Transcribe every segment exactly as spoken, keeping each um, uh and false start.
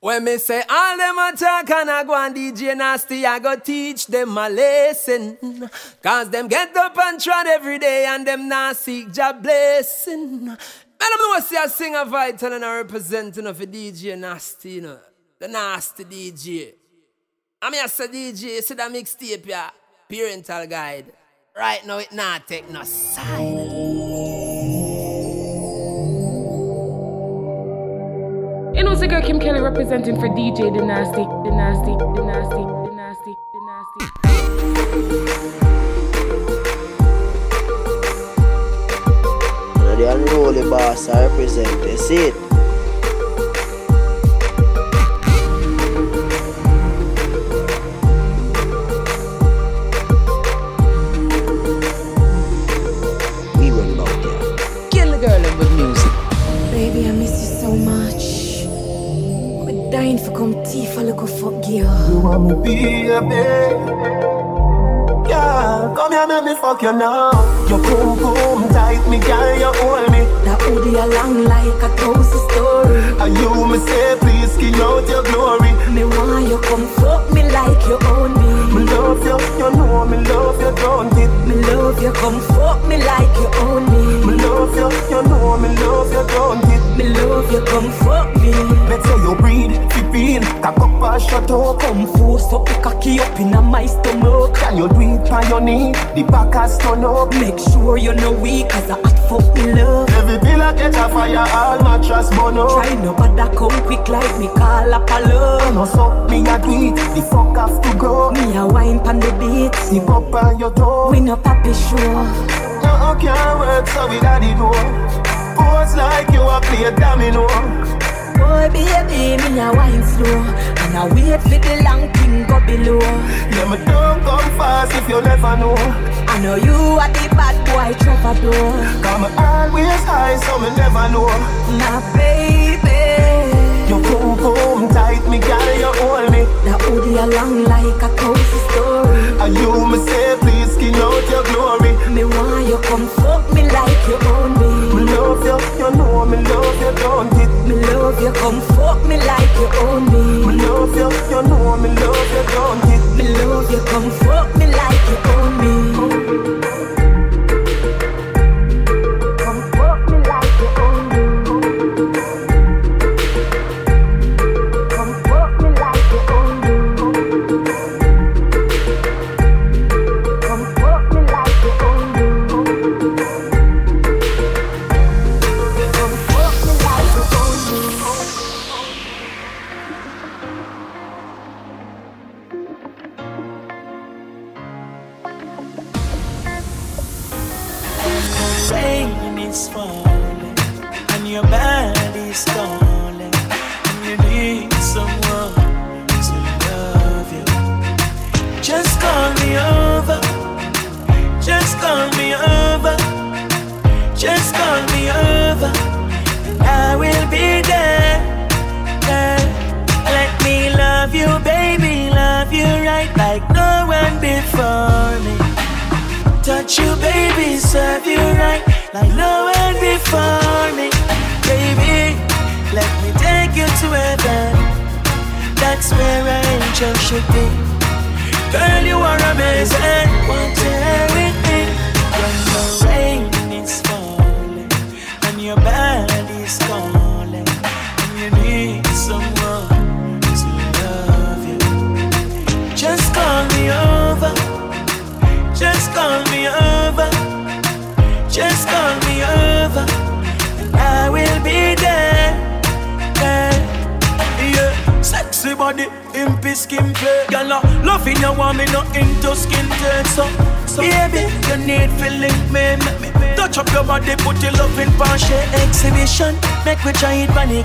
When me say all them attack and I go on D J Nasty, I go teach them a lesson. Cause them get up and trot every day and them not seek job blessing. Man, I'm not see I sing a vital and I representing of a D J Nasty, you know. The nasty D J. I'm here say D J, see that mixtape, yeah. Parental guide. Right now it not take no side. You know, it's the girl Kim Kelly representing for D J Di Nasty, Di Nasty, Di Nasty, Di Nasty, Di Nasty. Now the unruly boss I represent, that's it. We run about that. Kill the girl with music. Baby, I miss you so much. Dying for come teeth for look for gear. You want me be a baby? Yeah, come here make me fuck you now. You boom boom tight, me girl you hold me. That hoodie along like a cozy story. And you me say please skin out your glory. Me want you come fuck me like you own me. Me love you, you know me love you don't it. Me love you come fuck me like you own me. Me love you, you know me love you don't it. Me love you come fuck me. Let's say you breathe, keep in. Cock up and shut up. Come force up the cocky up in a my stomach. Can you do it on your knee? The back has turned up. Make sure you're not weak cause I act fuck me love. Every bill I get a fire, all mattress burn up. Try no bother come quick like me call up a love. I no suck, me a do it, the fuck have to go. Me a wine pan the beat, the pop on your toe. We no papi sure. No, I can't work so we daddy do. Pose like you a play domino. Boy baby, me a wine slow and I wait for the long thing go below. Yeah, me don't come fast if you never know. I know you are the bad boy troubadour. Cause me always high so me never know. Nah baby, you come home tight, me girl you hold me. That hoodie along like a cozy story. And you me say please skin out your glory. Me want you come fuck me like you own me. Me love you, you know me love you don't it. Me love you come fuck me like you own me. Me love you, you know me love you don't it. Me love you come fuck me like you own me. Come fuck me like you own me.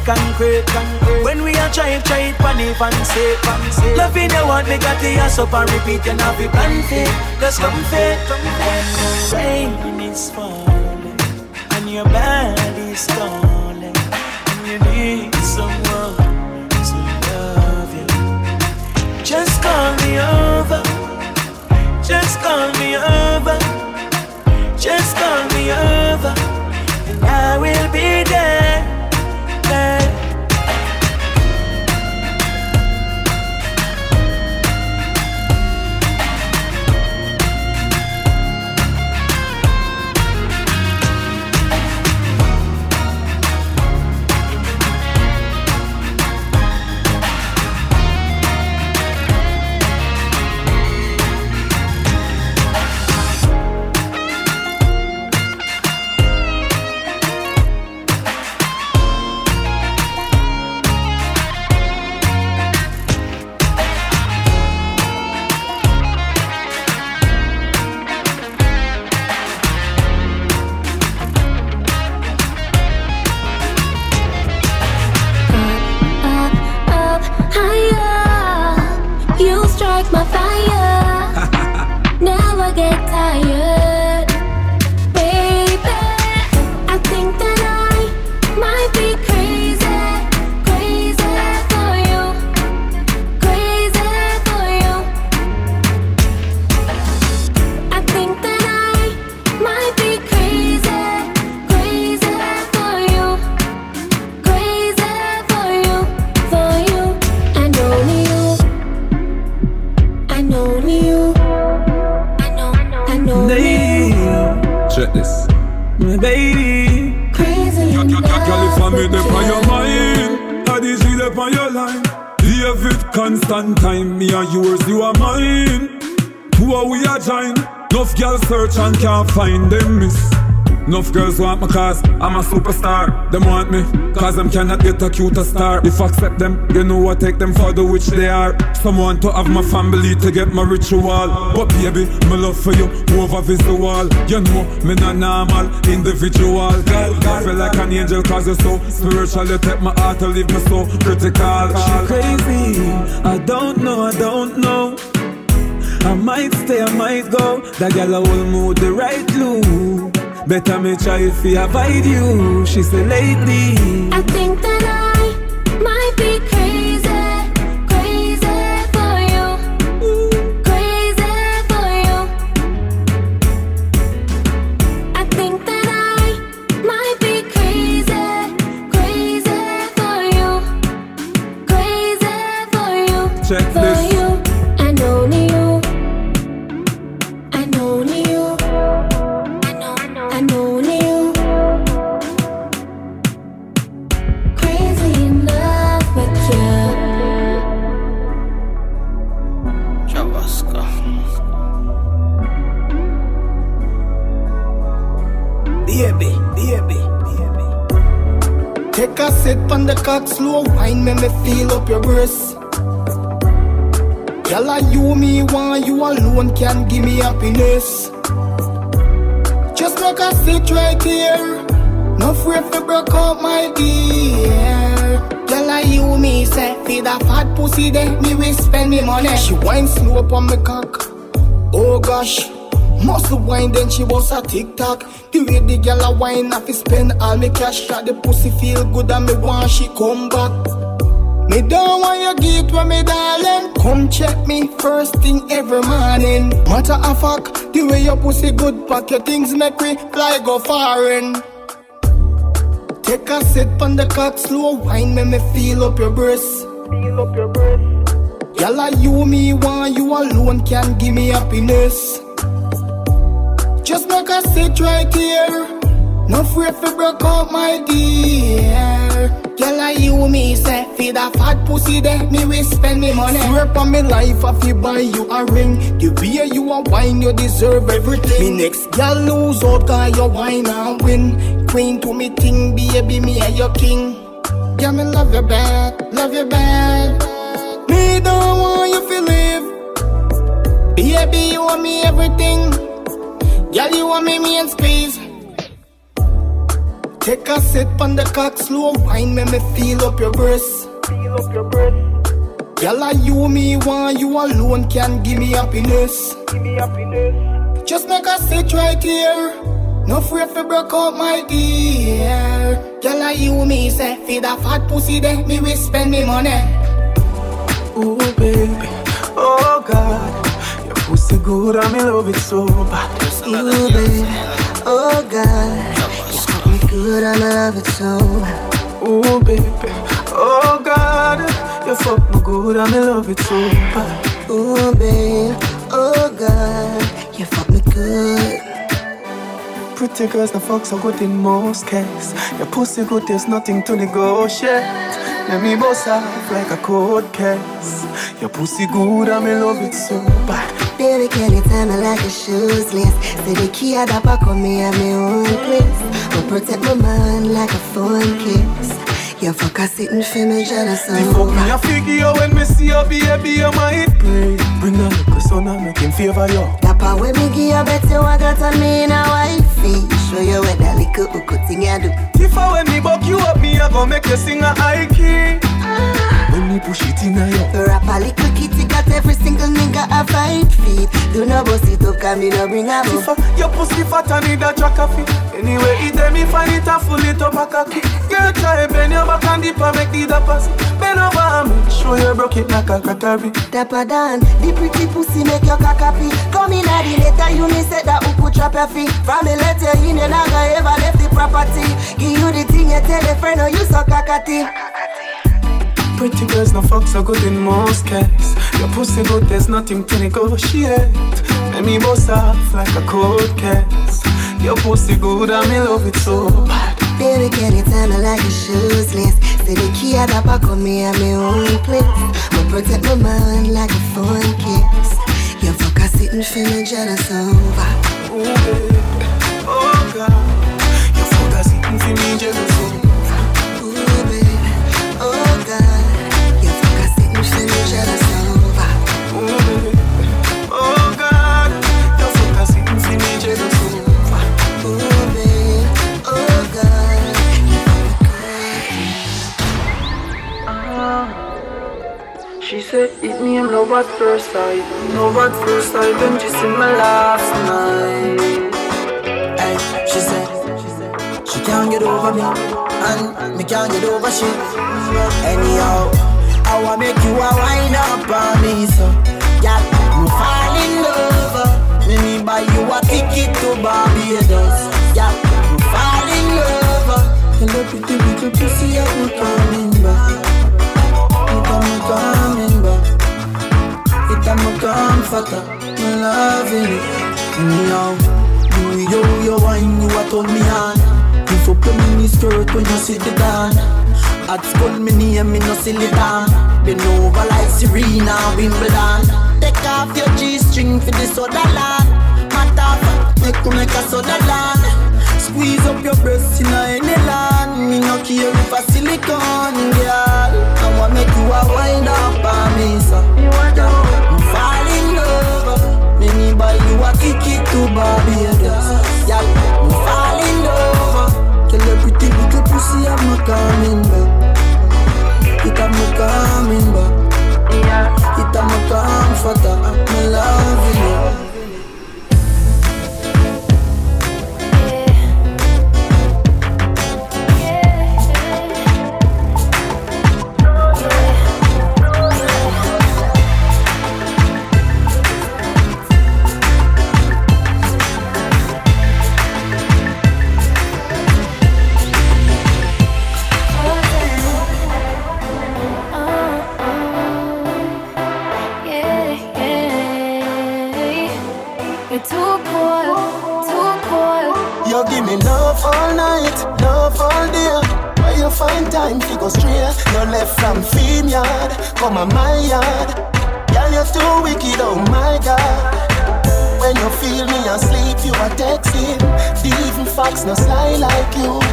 Concrete, concrete. When we are trying, trying, funny, fancy, fancy. Loving the one, make a tea, ass up and repeat, and I'll be planted. Just come fit, come fit. Rain is falling, and your body's calling, and you need someone to love you. Just call me over, just call me over, just call me over, and I will be there. up on your line. Leave it constant time. Me and yours, you are mine. Who are we a join? Enough girls search and can't find them miss. Enough girls want my cause, I'm a superstar. Them want me, cause them cannot get a cuter star. If I accept them, you know I take them for the which they are. Some want to have my family to get my ritual. But baby, my love for you, over visual. You know, me not normal, individual. Girl, I feel like an angel cause you're so spiritual. You take my heart to leave me so critical. She crazy, I don't know, I don't know. I might stay, I might go. That girl I will move the right glue. Better me try if I avoid you. She said lately I think that I might be crazy. Crazy for you. Crazy for you. I think that I might be crazy. Crazy for you. Crazy for you. Check for this. You. And only you. And only you. And only you. Crazy in love with you. Chabaska. Baby, baby, baby. Take a sip on the cock slow wine, make me feel up your breasts. Y'all like you, me, want you alone can give me happiness. Just like I sit right here. No free to break up, my dear. Girl, like you, me say, feed a fat pussy there, me will spend me money. She wine slow up on my cock. Oh gosh, muscle wine, then she was a TikTok. The way the girl a wine, I fi spend all my cash. That the pussy feel good and me want she come back. Me don't want you get with me, darling. Come check me first thing every morning. Matter of fact, the way your pussy good, pack your things, make we fly go foreign. Take a sip on the cock, slow wine, make me feel up your breasts. Feel up your breasts. Y'all like you, me, want you alone can give me happiness. Just make a sit right here. No free to break up, my dear. Y'all like you, me, say, feed a fat pussy there, me will spend me money. Swear on me life, I feel buy you a ring. The beer you a wine, you deserve everything. Me next girl lose out, cause you wine and win. Queen to me ting, baby, me and your king. Yeah, me love you bad, love you bad. Me don't want you to live. Baby, you want me everything. Girl, you want me, me and squeeze. Take a sip on the cock, slow wine, make me feel up your breasts. Feel up your breasts. Girl, like you, me, want you alone can give me happiness. Give me happiness. Just make a sit right here. No free to break up, my dear. Girl, like you, me, say, feed a fat pussy there, me will spend me money. Ooh, baby, oh God, your pussy good and me love it so bad. Ooh, baby, oh God. Good, I love it so. Ooh, baby, oh God, you fuck me good, I love it so bad. Ooh, baby, oh God, you fuck me good. Pretty girls, the fucks are good in most cases. Your pussy good, there's nothing to negotiate. Let me boss off like a cold case. Your pussy good, I love it so bad. Baby, can you tell me like a shoes list? Say the key at the back of me at my own place. But protect my mind like a phone case. Your fuck a sitting for me, jealous of you. Me a figure when me see your baby, you might pray. Bring a little son and make him favor you. That part when me give you better, I got on me in a white fish. Show you what that little hookah thing I do. If I when me buck you up, me I go make you sing a high key. When me push it in a yo. Rap a little kitty got every single nigga a fight feet. Do no bust it up, can me no bring a move. Your pussy fat and need a track of it. Anyway, it them me find it a full it up a cocky. Girl try bend your back and dip and make the dappers. Bend over and make sure you broke it like a cratery. Dapper down, the pretty pussy make your cock happy. Come in at the later, you me said that who could trap your feet. From the letter in, you not gonna ever left the property. Give you the thing you tell a friend or you so cockatty. Pretty girls, no fucks are good in most cases. Your pussy good, there's nothing to negotiate. Let me boss off like a cold case. Your pussy good, I me love it so bad. Baby, can you tell me like your shoes list? Say the key at the back of me at my own place. But protect my mind like a phone case. Your fucker sitting for me jealous over. Ooh, baby, oh God. Your fucker sitting for me jealous over. Ooh, baby, oh God. Your fucker sitting for me jealous over. Ooh, baby, oh God. Your fucker sitting for me jealous over. Ooh, baby, oh God. She said, "Eat me, I'm no bad first sight, no bad first sight." Then she seen me last night. Ay, she said, she can't get over me, and me can't get over shit. Anyhow, I wanna make you a wind up on me, so yeah, you fall in love. Me need buy you a ticket to Barbados. Yeah, you fall in love. You look pretty, little pussy, I'm coming back. Coming back, it's a more comforter, I'm loving it. Now, you, yo, yo, wine, you are told me on. You fuck your mini skirt when you sit down. At school, me name, me no silly down. Been over like Serena, Wimbledon. Take off your G-string for the soda land. Matter fuck, make you make a soda land. Squeeze up your breasts in a any land. Me no care if a silicone, girl. I make you a wind up on me, so you want to fall in love. Me need buy you a ticket to Barbados. Yeah, you fall in love. Tell you pretty little pussy I'm not coming back. It I'm not coming back. It I'm not comforter. I'm loving you. Come on my yard, girl, you're too wicked, oh my God. When you feel me asleep, you are texting. The even facts no sly like you.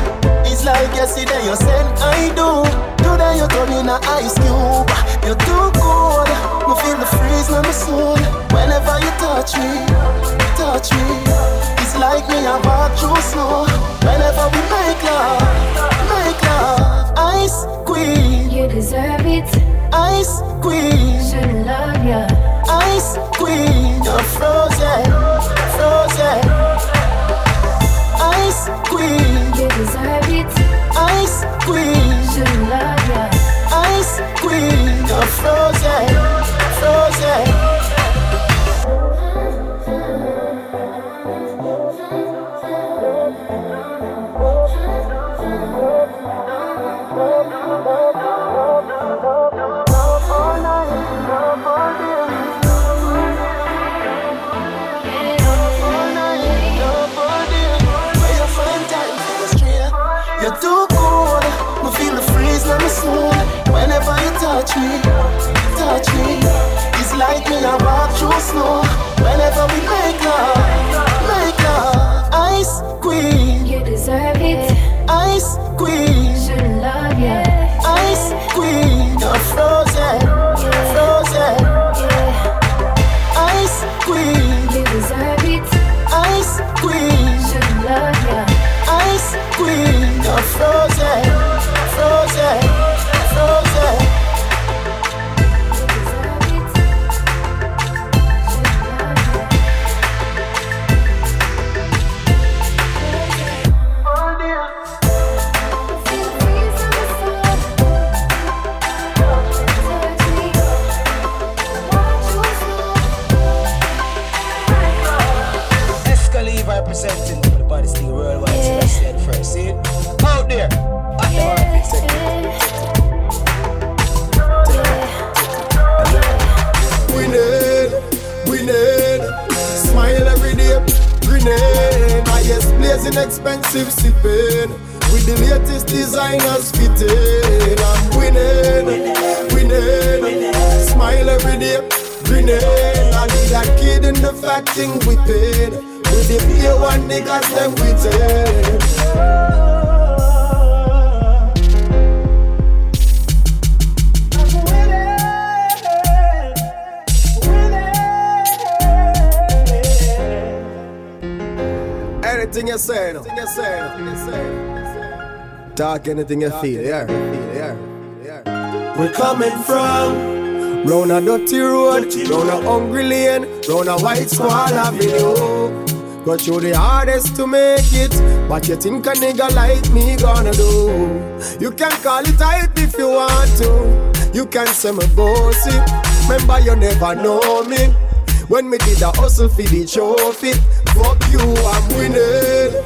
It's like yesterday you said I do. Today you turn in a ice cube. You're too cold, you feel the freeze on my soul. Whenever you touch me, touch me. It's like me I walk through snow. Whenever we make love, make love. Ice queen, you deserve it. Ice queen, shouldn't love ya. Ice queen, you're frozen, frozen. Ice queen, you deserve it. Ice queen, shouldn't love ya. Ice queen, you're frozen, frozen. Whenever you touch me, touch me. It's like me, I walk through snow. Whenever we make love, make love. Ice queen, you deserve it. Ice queen, shouldn't love ya. Ice queen, you're frozen, frozen. Ice queen, you deserve it. Ice queen, shouldn't love ya. Ice queen, you're frozen, frozen. Expensive sipping, with the latest designers fitting. I'm winning, winning, smile every day, grinning. I need a kid in the fat thing whipping, with the beer one niggas them whipping. Anything you say, no. Talk anything you feel, yeah. We're coming from round a dirty road, round a hungry lane, round a white squall avenue. Got you the hardest to make it, but you think a nigga like me gonna do? You can call it hype if you want to, you can say me bossy. Remember you never know me, when me did a hustle for the trophy. Fuck you, I'm winning,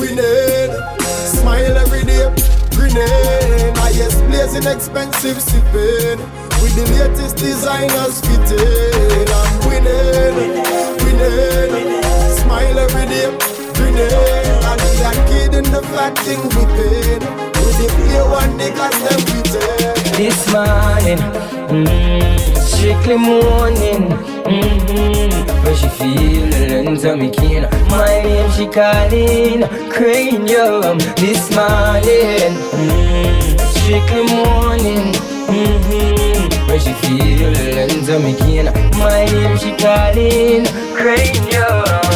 winning. Smile every day, grinning. Highest place in expensive sipping, with the latest designers fitting. I'm winning, winning. Smile every day, grinning. I need a kid in the fat thing whipping, with the play one niggas them fitting. This morning, mm, strictly morning. Mm-hmm. But she feel the lens of me keen. My name she calling cranium this morning. Mm-hmm. Strictly morning. Mm-hmm. But she feel the lens of me keen. My name she calling cranium.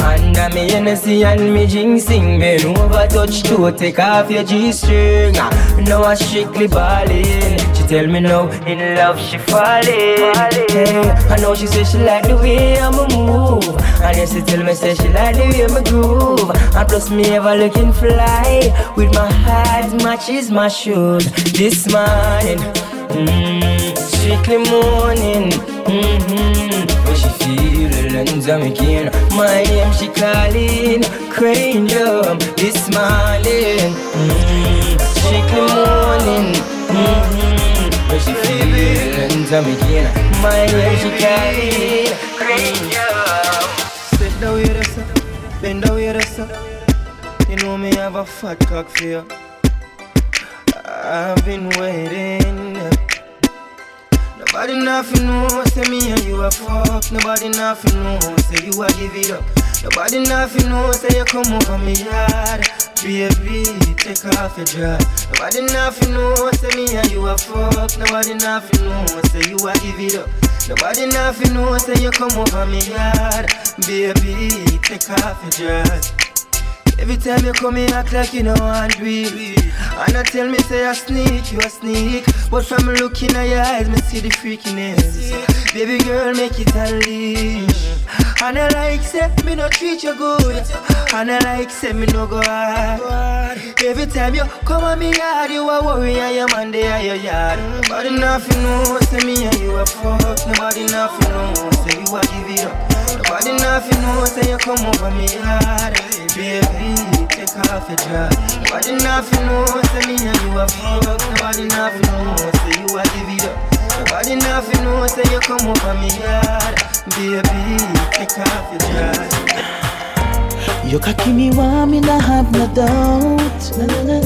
Under me Hennessy and me jinxing, bend over touch to take off your G-string. Now I strictly ballin'. She tell me no, in love she fallin'. Yeah. I know she say she like the way I move, and then she tell me say she like the way I groove. And plus me ever looking fly, with my eyes matches my shoes. This morning, mm, strictly morning. Mm-hmm. She feel the lens of me keen. My name she calling cranium this morning. Mm-hmm. She come morning. Mm-hmm. But she feel the lens of me keen. My name she calling cranium. Sit down with us up, bend down with us up. You know me have a fat cock for you. I've been waiting. Nobody nothing know, say me and you a fuck. Nobody nothing know, say you a give it up. Nobody nothing know, say you come over me yard. Baby, take off your dress. Nobody nothing know, say me and you a fuck. Nobody nothing know, say you a give it up. Nobody nothing know, say you come over me yard. Baby, take off your dress. Every time you come in, act like you know I'm weak. And I tell me, say I sneak, you a sneak. But from looking at your eyes, me see the freakiness. Baby girl, make it unleash. And I like, say, me no treat you good. And I like, say, me no go hard. Every time you come on me yard, you a worry and your man there at your yard. Nobody nothing know, say me and you a fuck. Nobody nothing know, say you a give it up. Nobody nothing know, say you come over me yard. Baby, take off your dress. Nobody nothing know, say me and you a fuck. Nobody nothing know, say you a give it up. Nobody nothing know, say you come over me yard. Baby, take off your dress. You can keep me warm, me nah have no doubt. Na na na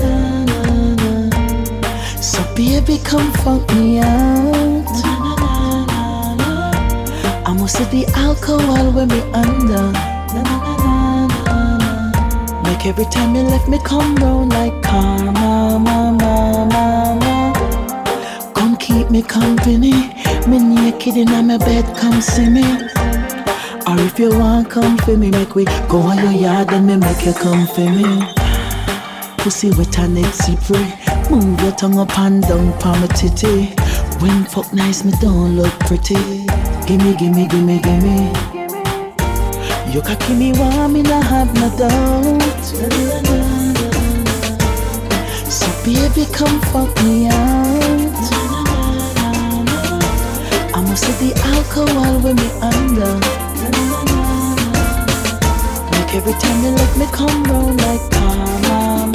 na na na. So baby, come fuck me out. Na na na na na. I must see the alcohol when me under. Na na na. Like every time you left me come round like karma, mama, mama. Come keep me company. Me naked in my bed, come see me. Or if you want, come for me. Make we go on your yard and me make you come for me. Pussy wet and itsy free. Move your tongue up and down for my titty. When fuck nice, me don't look pretty. Gimme, gimme, gimme, gimme. You can keep me warm, me not have no doubt. So baby, come fuck me out. I must see the alcohol with me under. Like every time you let me come round like karma.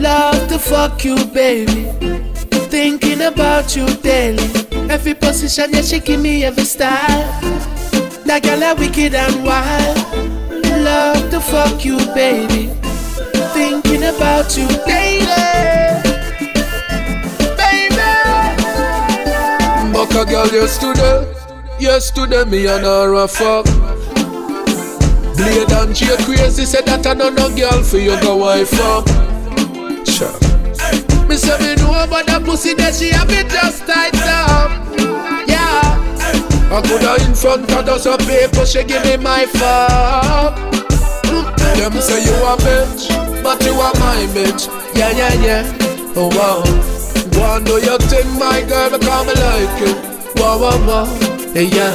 Love to fuck you, baby. Thinking about you daily. Every position you're shaking me, every style. That girl are wicked and wild. Love to fuck you, baby. thinking about you later, baby. Buck a girl yesterday, yesterday me and her a fuck. Blade and Jay crazy, said that another girl for you go wife up. Sure. Me say me know about that pussy that she have it just tight up. Yeah. I coulda in front of those of people, she give me my fuck. Them say you a bitch, but you are my bitch. Yeah, yeah, yeah. Oh wow. Go and do your thing, my girl, because me like you. Wow, wow, wow. Hey, yeah.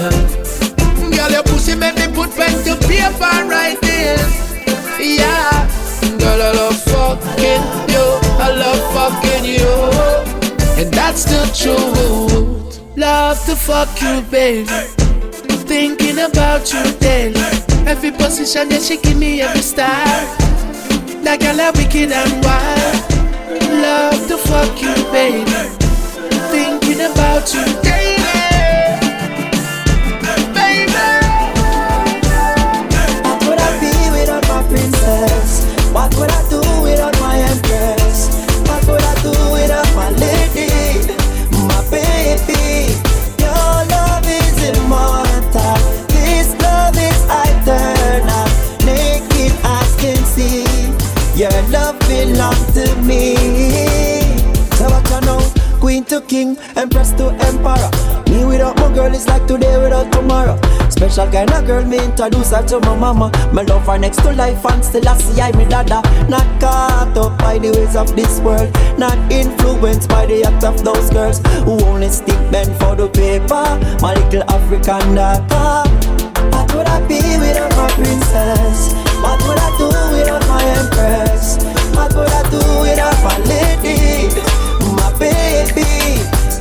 Girl, your pussy make me put pen to paper right this. Yeah. Girl, I love fucking you. I love fucking you. And that's the truth. Love to fuck you, baby. Thinking about you daily. Every position that she give me, every style. That girl are wicked and wild. Love to fuck you, baby. Thinking about you daily, baby. What would I be without my princess? What would I do without my empress? What would I do without my lady? My baby. Your love is immortal. This love is eternal, naked eyes can see. Your love belongs to me. So what you know, queen to king, empress to emperor. Me without my girl is like today without tomorrow. Special kind of girl me introduce her to my mama. My love her next to life and still I see I me dada. Not caught up by the ways of this world, not influenced by the act of those girls who only stick bent for the paper. My little African daughter. What would I be without my princess? What would I do without my empress? What would I do without my lady? My baby.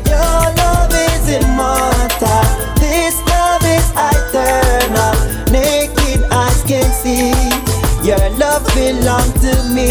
Your love is immortal. This love is eternal. Naked eyes can see. Your love belongs to me.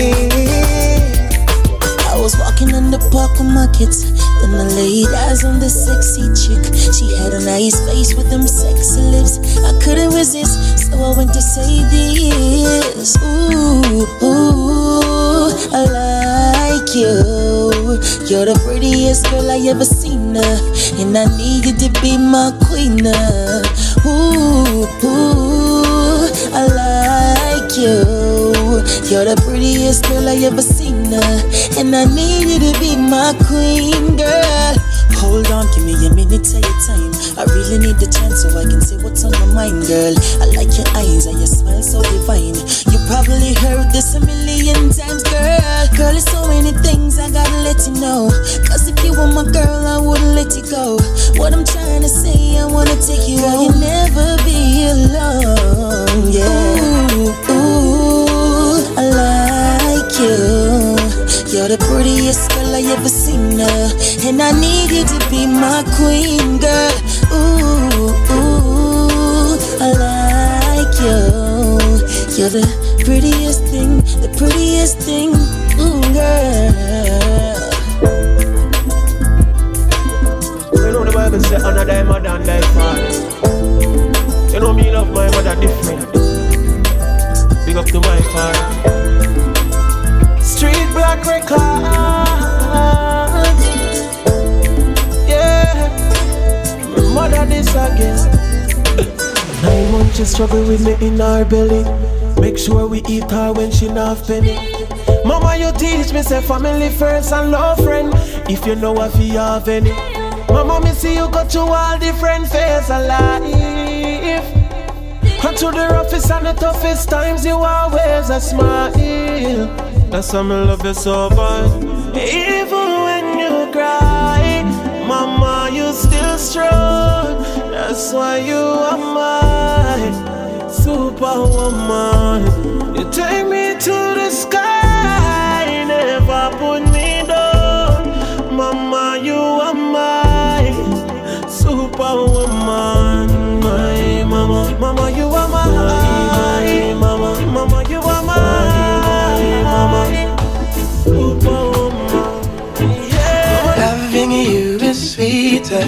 I was walking in the park with my kids, then I laid eyes on this sexy chick. She had a nice face with them sexy lips. I couldn't resist, so I went to say this. Ooh, ooh, I like you. You're the prettiest girl I ever seen, uh, and I need you to be my queen. Uh. Ooh, ooh, I like you. You're the prettiest girl I ever seen, uh, and I need you to be my queen, girl. Hold on, give me a minute, take your time. I really need the chance so I can say what's on my mind, girl. I like your eyes and your smile so divine. You probably heard this a million times, girl. Girl, there's so many things I gotta let you know, cause if you were my girl, I wouldn't let you go. What I'm trying to say, I wanna take you out. You'll never be alone, yeah. Ooh, ooh, I like you. You're the prettiest girl I ever seen, uh, and I need you to be my queen, girl. Ooh, ooh, I like you. You're the prettiest thing, the prettiest thing, mm, girl. You know the Bible says, honor thy mother and thy father. You know me love my mother different. Big up to my father. Street Black Records. Yeah. My mother this against. Nine months she struggle with me in her belly. Make sure we eat her when she not penny. Mama you teach me say family first and love friend. If you know if you have any. Mama me see you go through all different phases of life. And to the roughest and the toughest times, you always a smile. That's why my love you so much. Even when you cry, mama, you still strong. That's why you are my superwoman. You take me to the sky, never put me down. Mama, you are my superwoman. Mama, mama, you are mine. Mama, mama, you are mine. Loving you is sweeter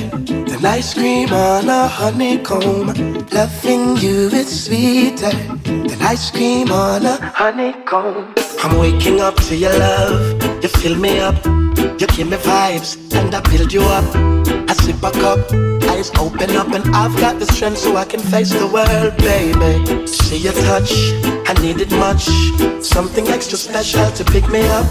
than ice cream on a honeycomb. Loving you is sweeter than ice cream on a honeycomb. I'm waking up to your love. You fill me up, you give me vibes, and I build you up. I sip a cup, eyes open up, and I've got the strength so I can face the world, baby. See your touch, I needed much, something extra special to pick me up.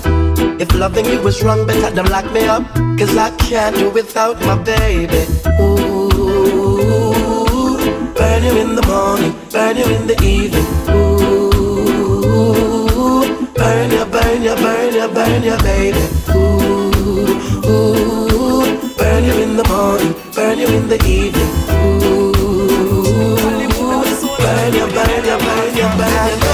If loving you was wrong, better don't lock me up, cause I can't do without my baby. Ooh, burn you in the morning, burn you in the evening. Ooh, burn you, burn you, burn you, burn you, baby. Ooh, ooh, burn you in the morning, burn you in the evening. Ooh, ooh, burn you, burn you, burn you, burn you.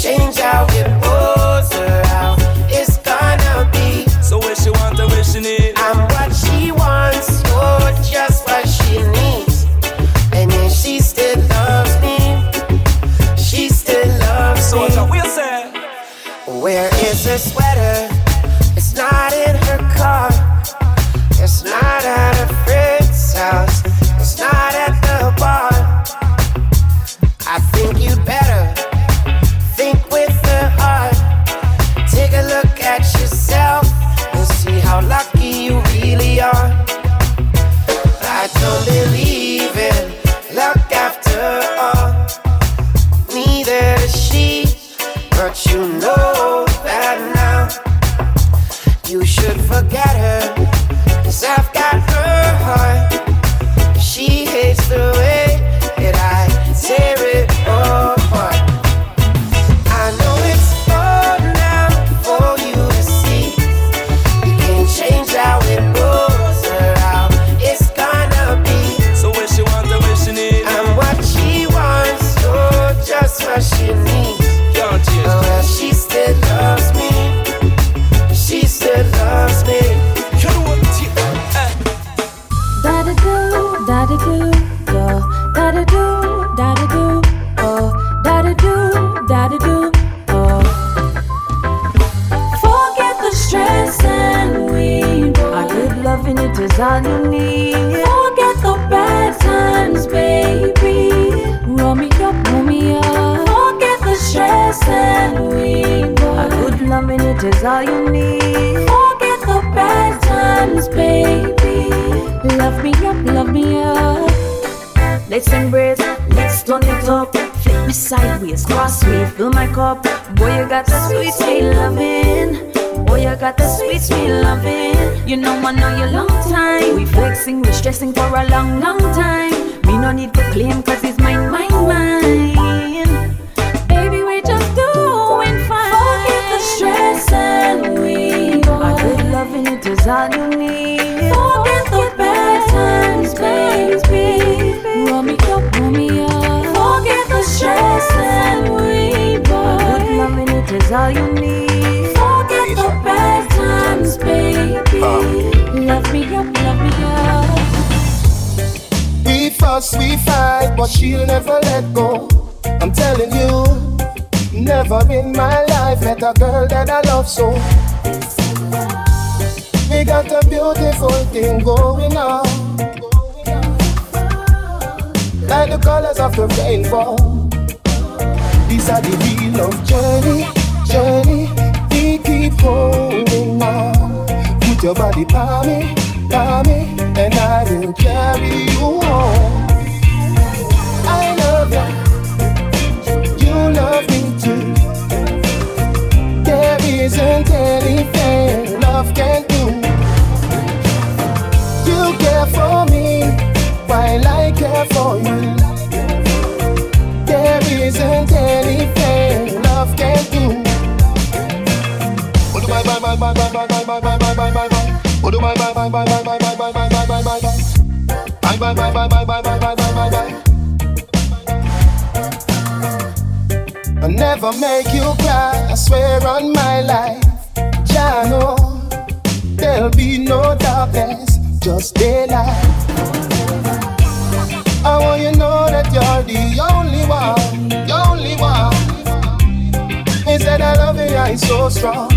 Change out your pose or how it's gonna be. So where she want and where she need, I'm what she wants, you're just what she needs. And if she still loves me, she still loves so me. So what I will say, where is her sweater? It's not in her car. It's not at her friend's house. It's not at the bar. I think you'd better think with the heart. Take a look at yourself and see how lucky you really are. I don't believe in luck after all. Neither does she, but you know that now. You should forget her, cause I've got her heart. She hates the way that I tear it apart. I know it's hard now for you to see. You can't change how it goes or how it's gonna be. So where she wants and where she needs, I'm what she wants, you're just what she needs. Oh, well, she still loves me, she still loves me. You know what you uh. Da-da-do, da-da-do, yo. Da-da-do, da-da-do, oh. Da-da-do, da-da-do. Stress and weed, I good loving it is all you need. Forget the bad times, baby. Roll me up, roll me up. Forget the stress and weed, I good loving it is all you need. Forget the bad times, baby. Love me up, love me up. Let's embrace, let's turn it up. Flip me sideways, cross me, fill my cup. Boy, you got the sweet, sweet loving. Boy, I got the sweet, sweet loving. You know I know you long time. We flexing, we stressing for a long, long time. Me no need to claim, cause it's mine, mine, mine. Baby, we just doing fine. Forget the stress and we go. My good loving it is all you need. Forget the bad times, baby. Roll me up, roll me up. Forget the stress and we go. My good loving it is all you need. The bad times, baby. Um. Love me up, love me up. We fuss, we fight, but she'll never let go. I'm telling you, never in my life met a girl that I love so. We got a beautiful thing going on, like the colors of the rainbow. These are the real love journey, journey. Keep holding on. Put your body by me, by me, and I will carry you home. I love you, you love me too. There isn't anything love can do. You care for me while I care for you. There isn't anything love can do. Bye bye bye bye bye bye bye bye bye bye bye bye. Oh do bye bye bye bye bye bye bye bye bye bye bye bye. Bye bye bye bye bye bye bye bye bye. I'll never make you cry, I swear on my life. Jah know there'll be no darkness, just daylight. I want you to know that you're the only one, the only one. Instead I love you, I'm so strong.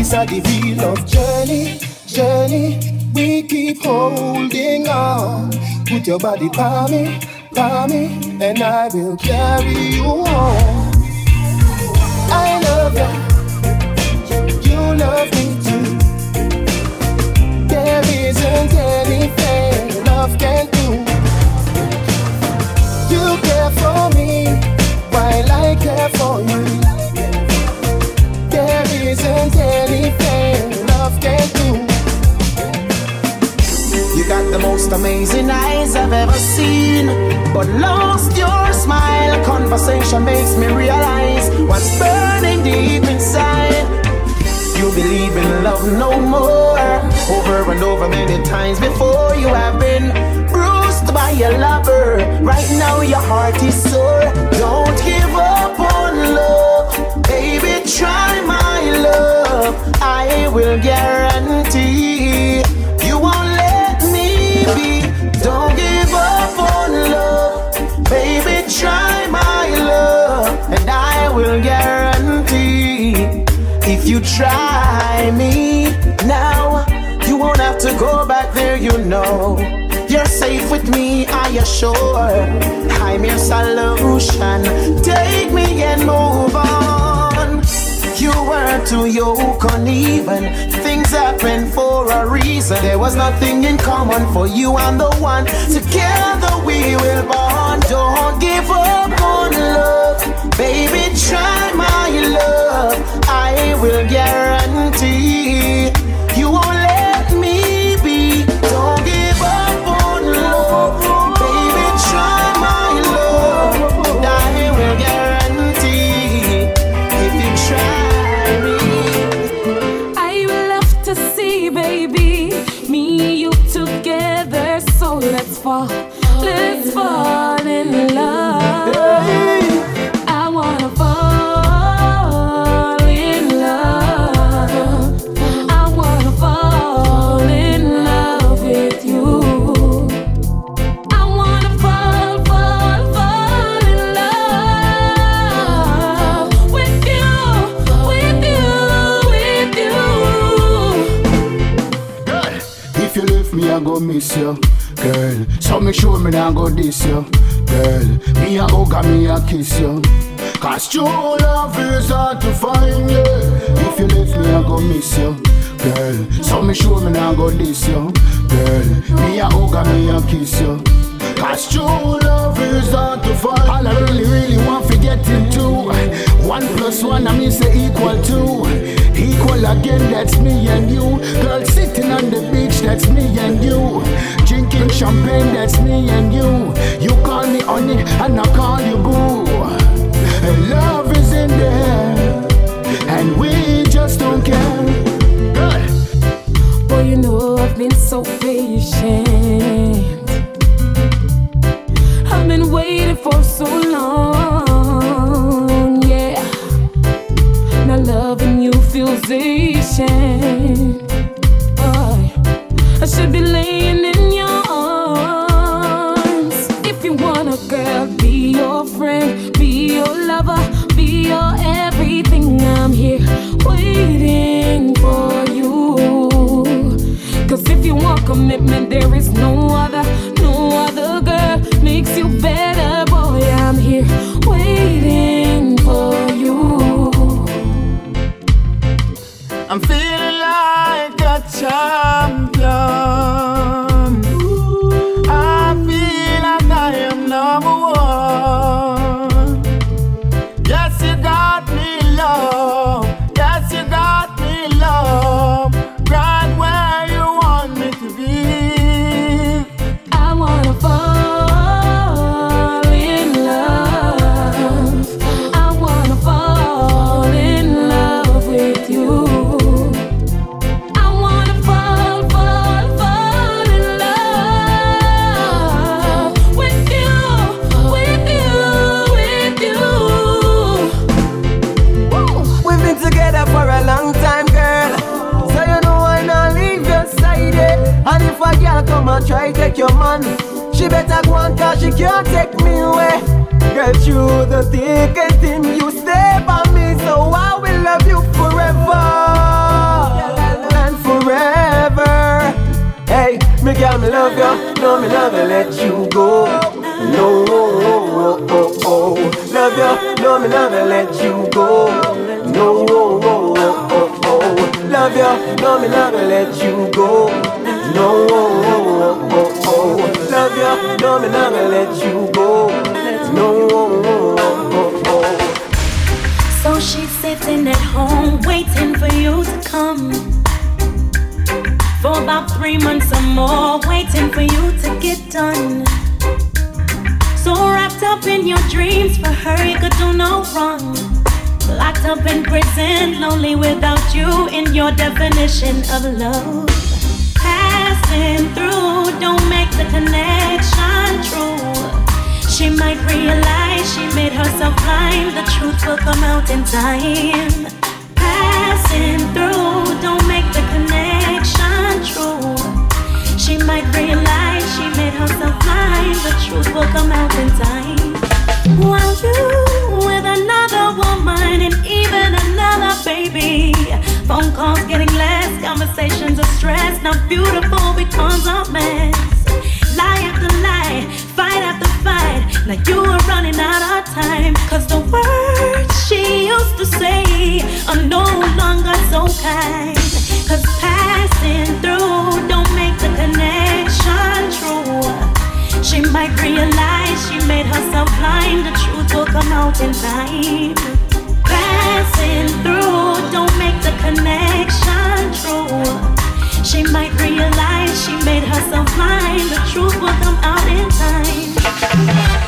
This is the real love journey, journey. We keep holding on. Put your body by me, by me, and I will carry you home. I love you, you love me too. There isn't anything love can do. You care for me while I care for you. There isn't anything love can do. You got the most amazing eyes I've ever seen, but lost your smile. Conversation makes me realize what's burning deep inside. You believe in love no more. Over and over many times before, you have been bruised by a lover. Right now your heart is sore. Don't give up on love, baby, try my love, I will guarantee you won't let me be. Don't give up on love, baby, try my love, and I will guarantee if you try me now, you won't have to go back there, you know. You're safe with me, I assure. I'm your solution. Take me and move on. You were too young, uneven. Things happen for a reason. There was nothing in common for you and the one. Together we will bond. Don't give up on love, baby, try my love. I will guarantee you won't let me be. Don't give up on love, baby, try my love. And I will guarantee if you try. Let's fall in love. I wanna fall in love. I wanna fall in love with you. I wanna fall, fall, fall in love with you, with you, with you. If you leave me, I go miss you. Girl, so make sure me don't go diss you. Girl, me a hug and me a kiss you. Cause true love is hard to find, yeah. If you left me, I go miss you. Girl, so make sure me don't go diss you. Girl, me a hug and me a kiss you. Cause true love is hard to find. All I really, really want to get it too. One plus one, I mean say equal two. Equal again, that's me and you. Girl, sitting on the beach, that's me and you. Drinking champagne, that's me and you. You call me honey, and I call you boo. And love is in the air, and we just don't care. Girl, boy, you know I've been so patient. I've been waiting for so long, yeah. Now loving you feels ancient. I should be laying in your arms. If you want a girl, be your friend, be your lover, be your everything. I'm here waiting for you. Cause if you want commitment, there is no other, no other girl makes you better. Boy, I'm here waiting for you. I'm feeling like a champion. Ooh. I feel like I am number one. Yes, you got me love. Yes, you got me love. Right where you want me to be. I wanna fall. Try take your man, she better go on cause she can't take me away. Girl, through the thick and thin, you stay by me, so I will love you forever. girl, me love you. No, me never let you go. No, oh, oh, oh, oh. Love you. No, me never let you go. No, oh, oh, oh, oh. Love you. No, me never let you go. No, oh, oh, oh, oh. Love you. No, me never let you go. No, oh, oh, oh, oh. So she's sitting at home waiting for you to come. For about three months or more, waiting for you to get done. So wrapped up in your dreams, for her you could do no wrong. Locked up in prison, lonely without you, in your definition of love. Passing through, don't make the connection true. She might realize she made herself blind, the truth will come out in time. Passing through, don't make the connection true. She might realize she made herself blind. The truth will come out in time. While you with another woman and even another baby, phone calls getting less, conversations are stressed. Now beautiful becomes a mess. Lie after lie, fight after fight. Now you are running out of time. Cause the words she used to say are no longer so kind. Cause passing through don't make the connection true. She might realize she made herself blind. The truth will come out in time. Passing through don't make the connection true. She might realize she made herself blind. The truth will come out in time.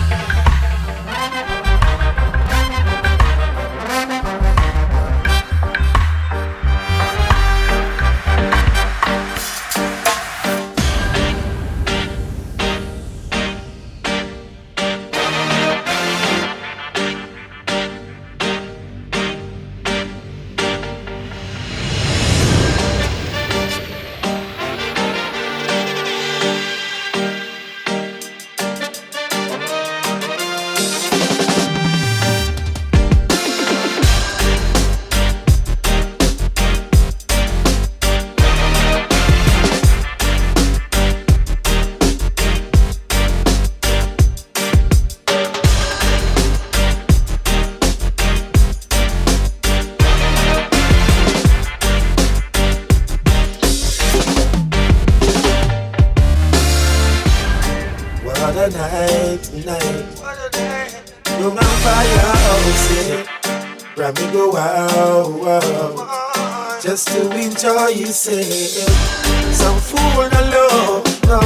You say some fool no love, no.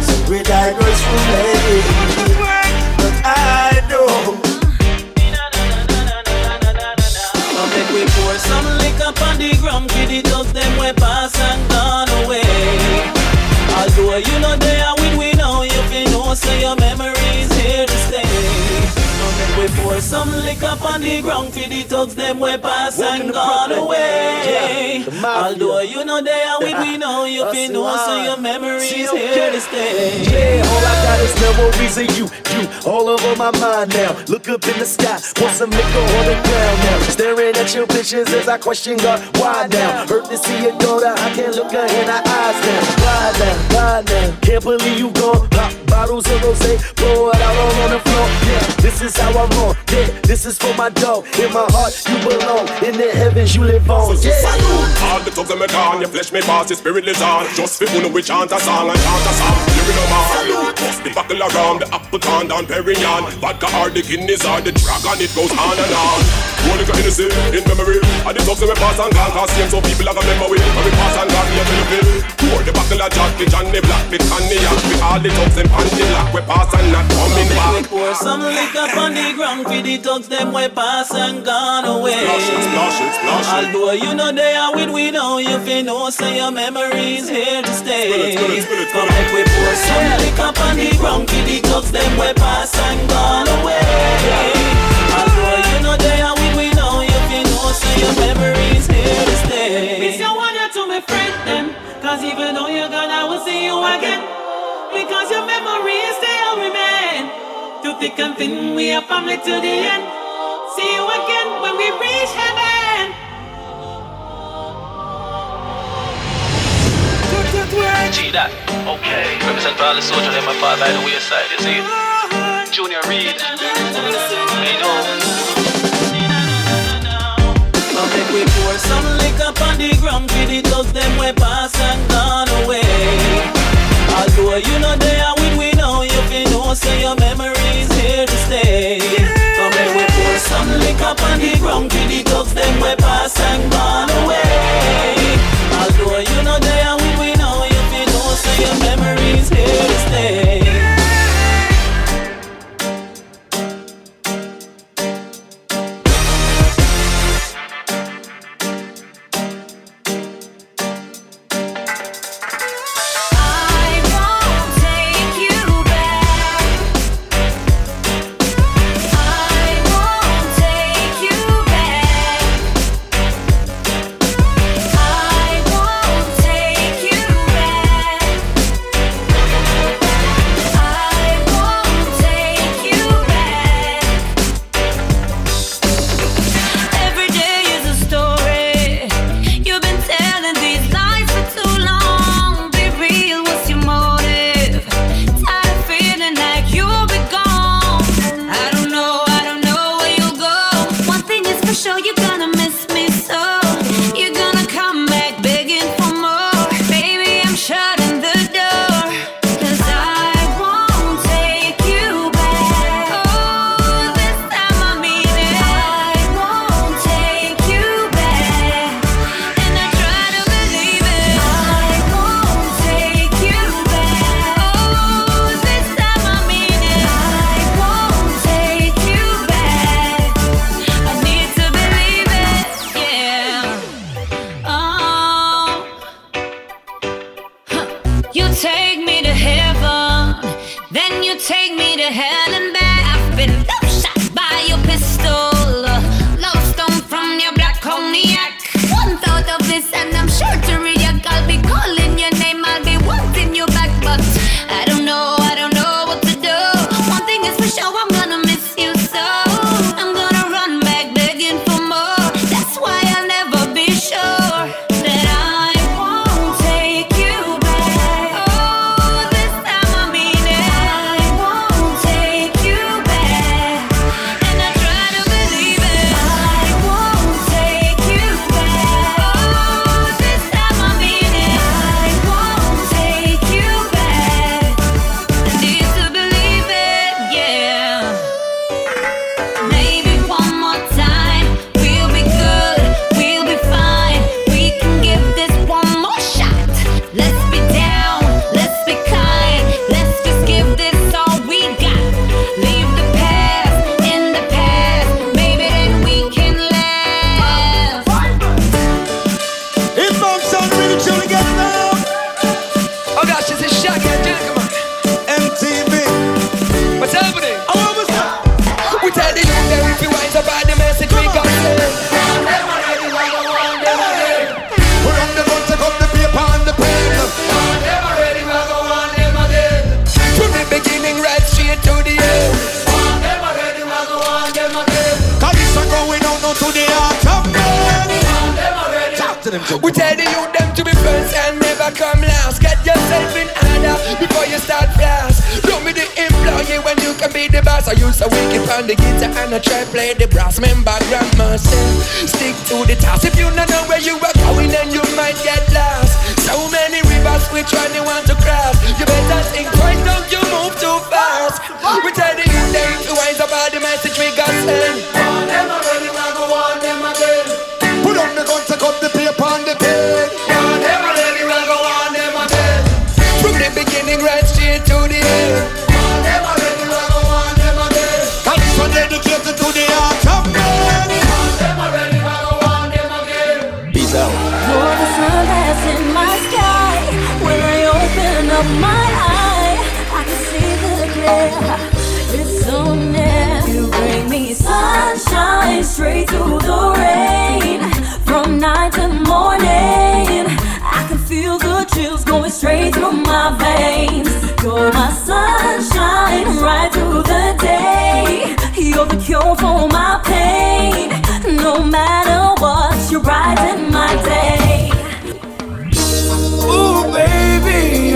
So great I go through me, but I know. Now make we pour some liquor on the ground, give it up them we pass and gone away. Although you know they are with we know, you can know so your memory is here to stay. We pour some liquor on the ground for the thugs, them we pass walking and gone away. Yeah, although you know they are with me now, you feel know so your memory is here to stay. Yeah, all I got is memories of you, you all over my mind now. Look up in the sky, want some liquor on the ground now. Staring at your pictures as I question God, why now? Hurt to see your daughter, I can't look her in her eyes now. Why now, why now? Can't believe you gone. Pop bottles of rosé, pour it out all on the floor. Yeah, this is how I'm on, yeah, this is for my dog. In my heart, you belong. In the heavens, you live on. So yeah. All the thugs are me gone. Your flesh me pass, your spirit lives on. Just for who know we chant a song and chant a song. You're in a man. Bust the buckle around, the apple con down Perignon. Vodka or the Guinness or the dragon, it goes on and on. Only got innocent in memory. All the thugs are me pass and gone. Cause same so people have a memory. But we pass and gone, we have to live it. Pour the buckle of Jack, the Johnny Black, the Connie Yacht. We all the thugs and panty black. We pass and not coming back. Pour some liquor on the ground for the thugs, them way pass and gone away. Splash it, splash it, splash it. Although you know they are with we know, you feel no say your memory's here to stay. Come make we pour some liquor on the ground for the thugs, them way pass and gone away. Although you know they are with we know, you feel no say your memory's here to stay. Miss your wonder to my friend them, cause even though you're gone I will see you again. Because your memory is still remain. To thick and thin, we are family to the end. See you again when we reach heaven. G- see that? Okay. Represent for all the soldiers in my far by the wayside, you see? Junior Reed. Hey, no. Now make we pour some liquor on the ground for the thugs, them we pass and gone away. Although you know they are with we know, you feel no, so your memory's here to stay. Now make we pour some liquor on the ground for the thugs, them we pass and gone away. Although you know they are with we know, you feel no, so your memories here to stay. We tell the youth them to be first and never come last. Get yourself in order before you start blast. Don't be the employee when you can be the boss. I used to wake up on the guitar and I try play the brass. Remember grandma said, stick to the task. If you don't know where you are going then you might get lost. So many rivers we try to want to cross. You better think twice, don't you move too fast. We tell the youth them to wise up all the message we got sent. Straight through the rain, from night to morning, I can feel the chills going straight through my veins. You're my sunshine, right through the day. You're the cure for my pain. No matter what, you brighten my day. Ooh, baby,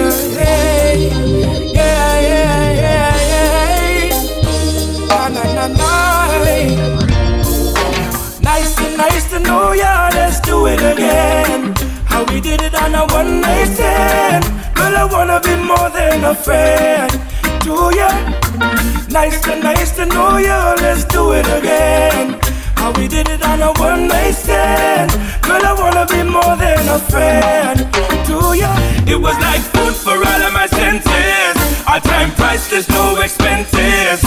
no friend to ya. Nice to nice to know ya, let's do it again. How we did it on a one night stand. Girl, I wanna be more than a friend to ya. It was like food for all of my senses. Our time priceless, no expenses.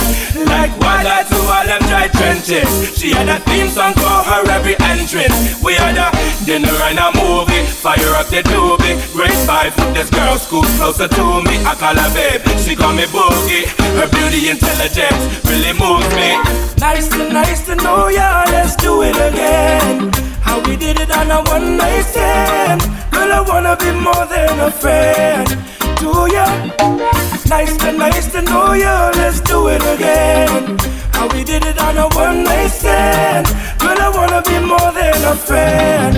Like water to all them dry trenches. She had a theme song for her every entrance. We had a dinner and a movie. Fire up the doobie. Grade five, this girl school closer to me. I call her babe, she call me boogie. Her beauty intelligence really moves me. Nice to nice to know ya, let's do it again. How we did it on a one night stand. Girl, I wanna be more than a friend to ya. Nice to nice to know ya, let's do it again. How we did it on a one night stand. Girl, I wanna be more than a friend.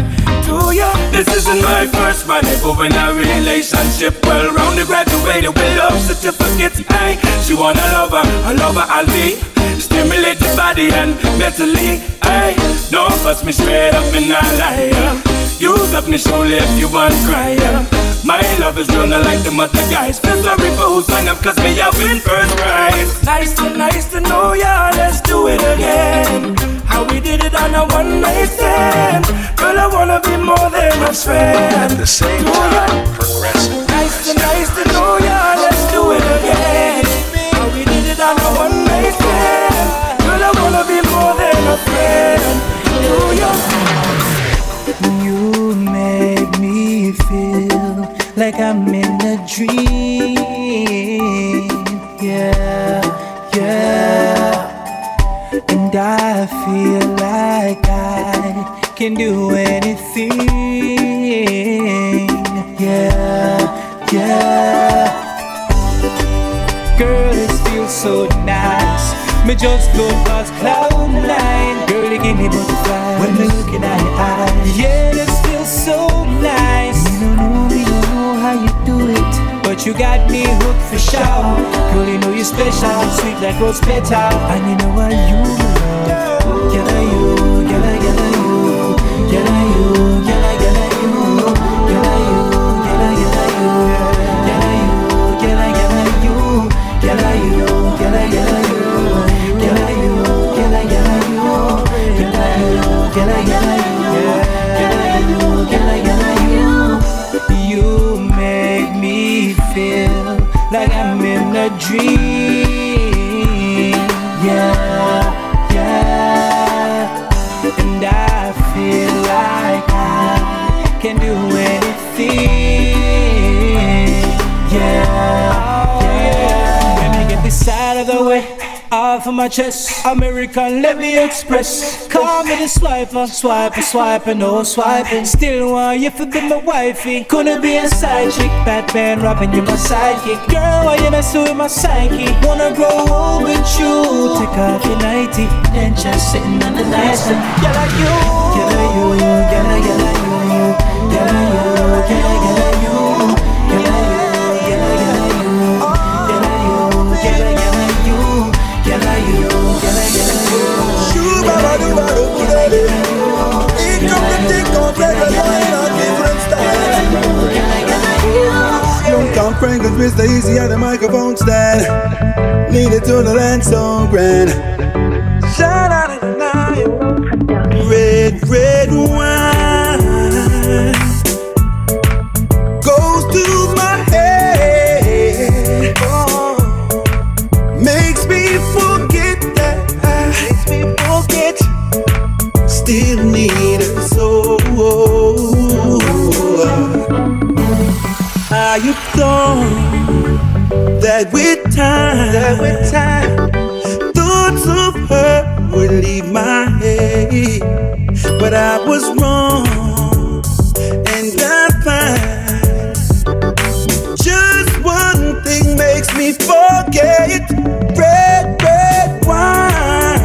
This isn't my first money, but when our relationship well rounded, graduated with love certificates. Hey, she wanna love her, I love her, I'll be stimulate the body and mentally. Hey, don't fuss me straight up and I lie. Use up me surely if you want cry. My love is real, not like the mother guys. Feel sorry for who signed up, cause me I win first prize. Nice to nice to know ya, let's do it again. How we did it on a one night stand. Girl, I wanna be more than a friend. At the same time, progressing. Nice to nice to know ya, let's do it again. How we did it on a one night stand. Girl, I wanna be more than a friend. Do ya? You make me feel like I'm in a dream, yeah, yeah. And I feel like I can do anything, yeah, yeah. Girl, it feels so nice. Me just go past cloud nine. Girl, you give me butterflies when me looking at your eyes. Yeah, this feels so nice. You don't know me, don't know how you do it, but you got me hooked for sure. Girl, you know you're special, you're sweet like rose petal, and you know what you love. Get a you, get a get a you, get a you, get a get a you, get a you, get a get a you, get a you, get a get a you, get a you, get a get a you. Can I get you? Can I get you? You make me feel like I'm in a dream, yeah, yeah. And I feel like I can do anything, yeah, yeah. Let me get this out of the way. Off of my chest, American, let me express. Call me the swiper, swiper, swiper, no swiping. Still want you to be my wifey. Couldn't be a side chick, Batman, Robin, you my sidekick. Girl, why you messing with my psyche? Wanna grow old with you? Take off your nightie, then just sitting on the nightstand. Get a you, get a you, get a get a you, get a you, get a get a you, get a you, get a get a you, get a you, get a get a. Can I you? Can I get you? Shoo baba do ba do do do. Income the thing on pregnant in a different style. Young town Franklin's Mister Easy at the microphone stand. Lead it to the land so grand. Shout out to the red, red wine goes to my head. Oh. Makes me forget that makes me forget. Still need a soul. I have thought that with time, that with time, thoughts of her would leave my head, but I was wrong, and I find just one thing makes me forget. Red, red wine,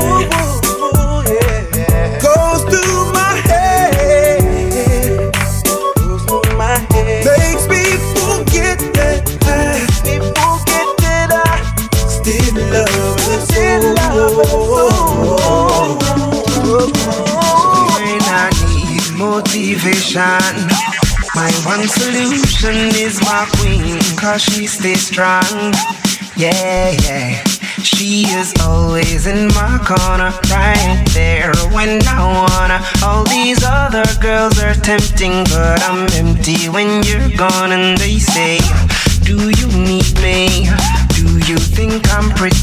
ooh, ooh, ooh, yeah. Goes through my head, goes through my head. Makes me forget that I, makes me forget that I still love the soul. When I need motivation, My one solution is my queen, cause she stays strong. Yeah, yeah. She is always in my corner, right there when I wanna. All these other girls are tempting, but I'm empty when you're gone. And they say, do you need me? Do you think I'm pretty?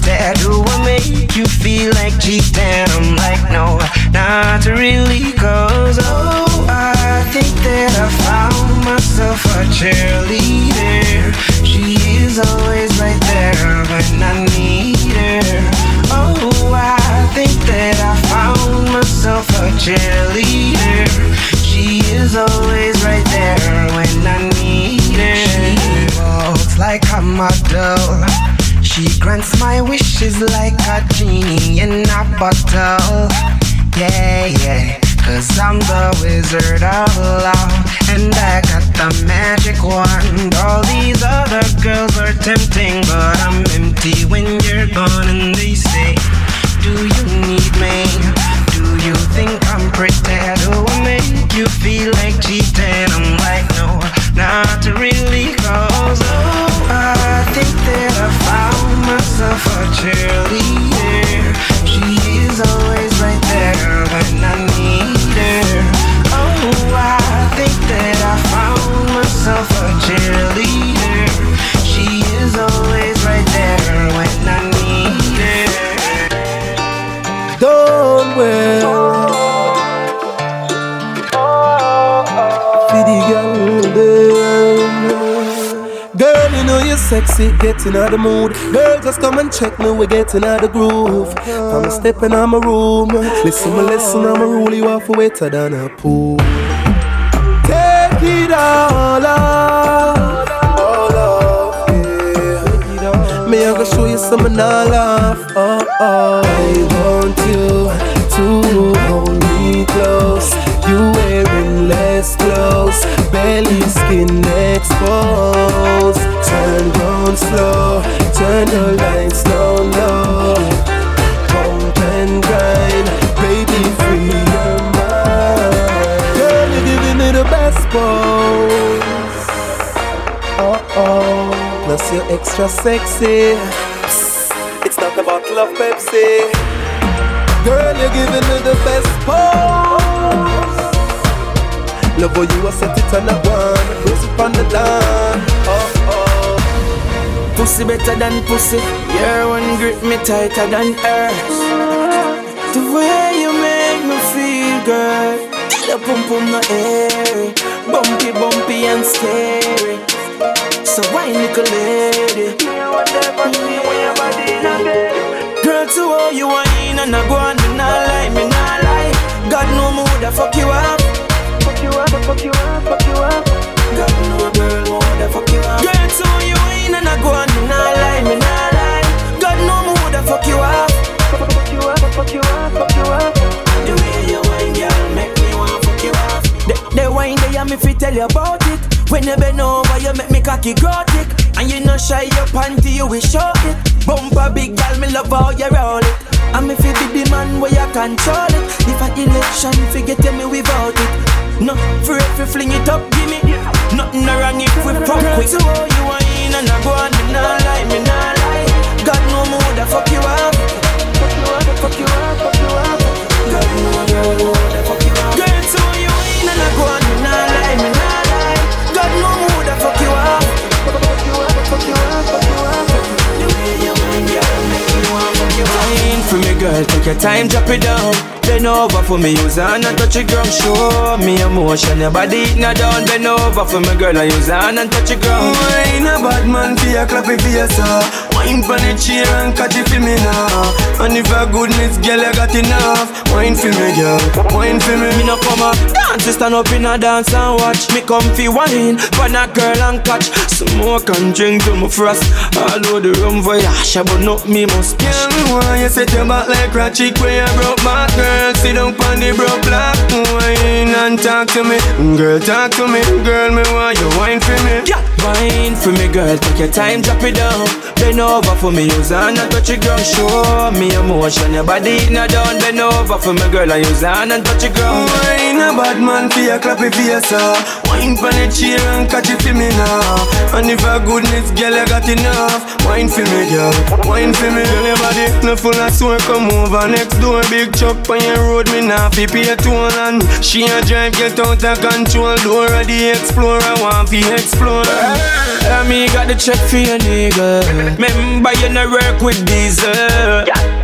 Do I make you feel like cheating? I'm like, no, not really, cause oh, I think that I found myself a cheerleader. She is always right there when I need her. Oh, I think that I found myself a cheerleader. She is always right there when I need her. She walks like a model. She grants my wishes like a genie in a bottle. Yeah, yeah. Cause I'm the wizard of love, and I got the magic wand. All these other girls are tempting, but I'm empty when you're gone. And they say, do you need me? Do you think I'm pretty? Do I make you feel like cheating? I'm like, no, not really, cause oh, I think that I found myself a cheerleader. She is always right there when I need her. Oh, I think that I found myself a cheerleader. She is always right there when I need her. Don't wait for the young girl. Girl, you know you're sexy, getting out of the mood. Girl, just come and check me, we're getting out of the groove. I'm a stepping on my room. Listen, my listen, I'm a rule you off waiter than a pool. Take it all off, all off, yeah. Me, I'm gonna show you some and all off, oh, oh. I want you to hold me close. You wearing less clothes, belly skin exposed. Turn down slow, turn the lights down low. Pump and grind, baby free your mind. Girl, you're giving me the best pose. Oh oh, plus you're extra sexy. Psst, it's not about love, Pepsi. Girl, you're giving me the best pose. Love how you a set it on a one, pussy on the line, oh, oh. Pussy better than pussy, your one grip me tighter than earth. The way you make me feel, girl, the pum pum no airy, bumpy bumpy and scary. So why little lady, girl to all you are in and I go on and I lie, me not lie. God know me woulda fuck you up. Fuck you up, fuck you up, fuck you up. God know a girl woulda fuck you up. Girl, so you in and I go and me nah lie, me nah lie. God know me woulda fuck you up. Fuck you up, fuck you up, fuck you up. The way you wine, girl, make me wanna fuck you up. The, the wine they and me fi tell you about it. When you bend over, you make me cocky grow thick. And you no shy your panty, you will show it. Bumper big girl, me love how you roll it. And me fi be the man where you control it. If an election forget me without it. No, free if you fling it up, gimme. Nothing wrong if we fuck with. So all you are in and I go on and I lie, me nah lie. God know me woulda fuck you up. Fuck you up, fuck you up, fuck you up. God know girl woulda fuck you up. Girl, so you in and I go on and I lie, me nah lie. God know me woulda fuck you up. Fuck you up, fuck you up, fuck you up. The way you wine, girl, make me want fuck you up. Wine for me, girl, take your time, drop it down. Bend over for me, use her and I touch your ground. Show me emotion, your body it not down. Bend over for me, girl, I use her and I touch your ground. Wine a bad man for your clap it for your sir. Wine for the cheer and catch it for me now. And if your goodness, girl, I got enough. Wine for me, girl, wine for me. Me no come up, dance, you stand up in a dance and watch. Me comfy wine for that girl and catch. Smoke and drink to my frost. All over the room for your asha, but not me must push. Girl, me want you set your back like a chick when you broke my girl. Girl, sit down on the broke black wine and talk to me. Girl, talk to me. Girl, me want you wine for me. Yeah. fine for me, girl. Take your time, drop it down. Bend over for me, use hand and touch your ground. Show me emotion, your body in a down. Bend over for me, girl, and use hand and touch your ground. Wine a bad man for your clappy for your saw. Wine for the cheer and catch it for me now. And if a goodness, girl, I got enough. Wine for me, girl, wine for me. Girl, your body no full of sweat, come over next door. Big truck on your road, me now fi pay toll. And she a drive, get out of control. Door of the Explorer, want fi explore. I me got the check for your nigga. Remember you no work with diesel. Yeah.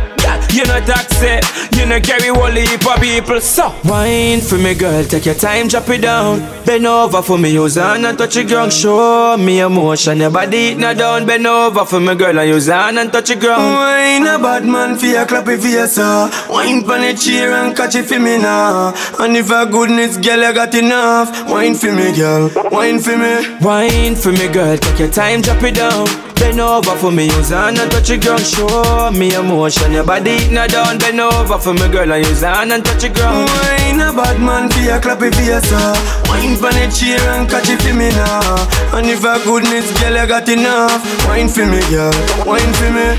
You no taxi, you no carry all heap of people. So wine for me, girl, take your time, drop it down. Bend over for me, use hand and touch your ground. Show me emotion, your body it not down. Bend over for me, girl, and use hand and touch your ground. Wine a bad man for your clappy for your saw. Wine for the cheer and catch it for me now. And if a goodness, girl, I got enough. Wine for me, girl, wine for me. Wine for me, girl, take your time, drop it down. Bend over for me, use hand and touch your ground. Show me emotion, your body now down. Bend over for me, girl, and use hand and touch your ground. Wine a bad man for your clappy for your saw. Wine for the cheer and catch it for me now. And if a goodness, girl, I got enough. Wine for me, girl, wine for me.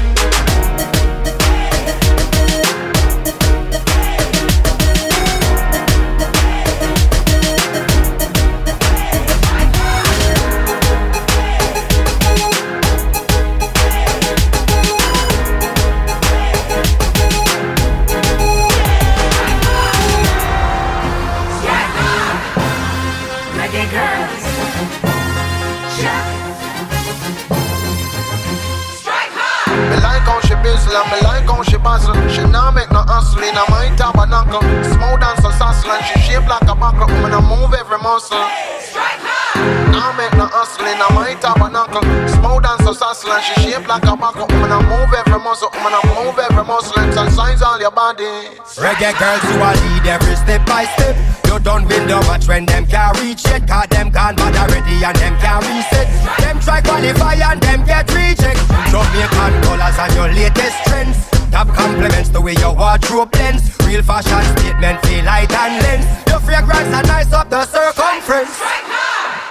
Me like how she bustle. She now make no hustle in a my tabernacle. Smooth and so sassle and she shape like a buckle. Woman I move every muscle. Strike her! Now make no hustle in a my tabernacle. Smooth and so sassle and she shape like a buckle. Woman I move every muscle. Woman I move every muscle. It's all signs all your body. Reggae girls, you are lead every step by step. You don't win them a trend. Them can't reach it. Cause them gone bad already and them can't reset. Them try qualify and them get reject. Jamaican colors and your latest trends. Top compliments the way your wardrobe blends. Real fashion statement, feel light and lens. Your fragrance and nice up the circumference.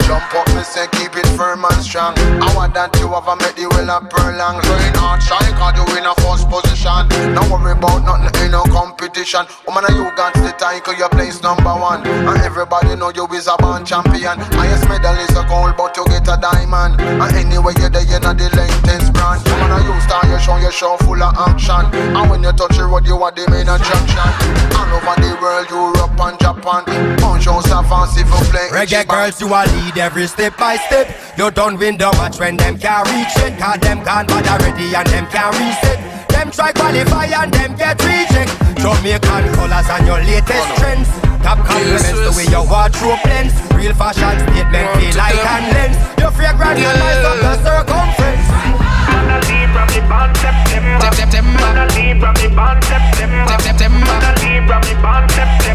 Jump up, me say keep it firm and strong. I want that you ever make the will a prolong. So in hard shine, cause you in a first position. Don't worry about nothing in no competition. Woman, you got the title, your place number one. And everybody know you is a born champion. Highest medal is a gold, but you get a diamond. And anyway, you're there, you're not the latest brand. Woman, you start your show, your show full of action. And when you touch the road, you are the main attraction. All over the world, Europe and Japan. Punch your savants if you play. Reggae girls, you are leading every step by step. You don't win the match when them can't reach it. Cause them gone bad already and them can't reset. Them try qualify and them get reject. Jamaican colors and your latest trends. Top compliments the way your wardrobe blends. Real fashion statement, feel light and lens. Your fragrance and eyes of the circumference. Man a lead from the band September. Man a lead from the band September. Man a lead from the band September.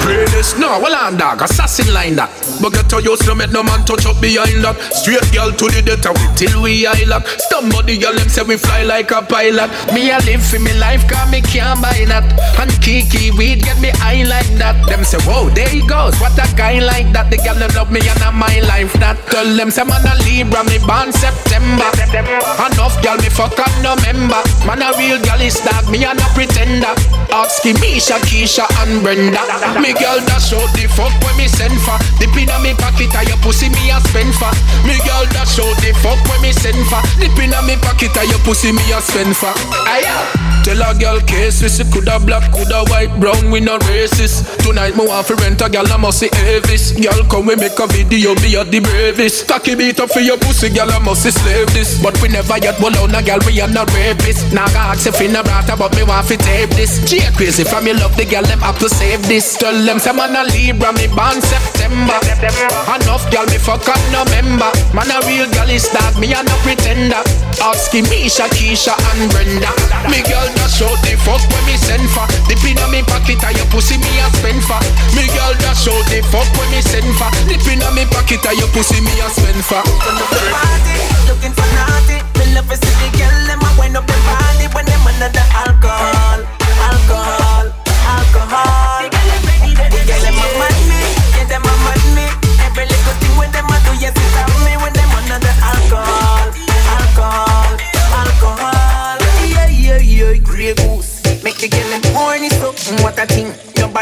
Pray this, no, well I'm dog, assassin line that. But get to use to make no man touch up behind that. Straight girl to the data till we eye lock. Somebody girl them say we fly like a pilot. Me a live for me life cause me can't buy that. And Kiki weed get me high like that. Them say whoa there he goes, what a guy like that. The girl them love me and I'm my life that. Tell them say man a Libra, me born September. Enough girl me fuck up no member. Man a real girl is dog, me a no pretender. Ask Misha, Keisha and Brenda. Me girl dash out the fuck when me send for. Dip in a me pocket a your pussy me a spend for. Me girl dash out the fuck when me send for. Dip in a me pocket a your pussy me a spend for. Aye. Tell a girl case we see coulda black, coulda white, brown, we no racist. Tonight me want fi rent a girl a must see Avis. Girl come we make a video, be a the bravest. Cocky beat up for your pussy, girl a must see slave this. But we never yet will own a girl, we are not rapist. Now I ask if in a brata but me want fi tape this. She a crazy from me love the girl, them have to save this. Tell them say man a Libra, me born September. Enough girl me fuck up no member. Man a real girl is that, me a no pretender. Ask Misha, Keisha and Brenda. Me girl dash out the fuck when me send for. Dip in me pocket a your pussy me a spend for. Me girl dash out the fuck when me send for. Dip in me pocket a your pussy me a spend for. Looking for naughty. Me love is the girl them a wind up the body when them under the alcohol, alcohol, alcohol. The girl them a mad me, yeah them a mad me.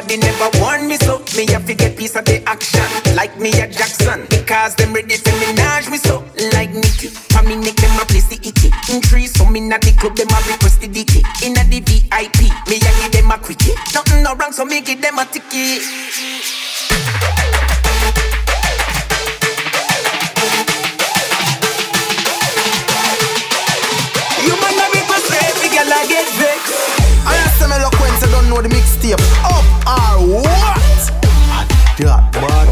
they never warn me, so me have to get piece of the action. Like me a Jackson, because them ready to menage me, so like Nicky. For me nick them a place to eat it. In trees, so me not the club, them a request the D K. Inna the V I P, me a give them a quickie. Nothing no wrong, so me give them a ticket. Know the mixtape up or what? That bad.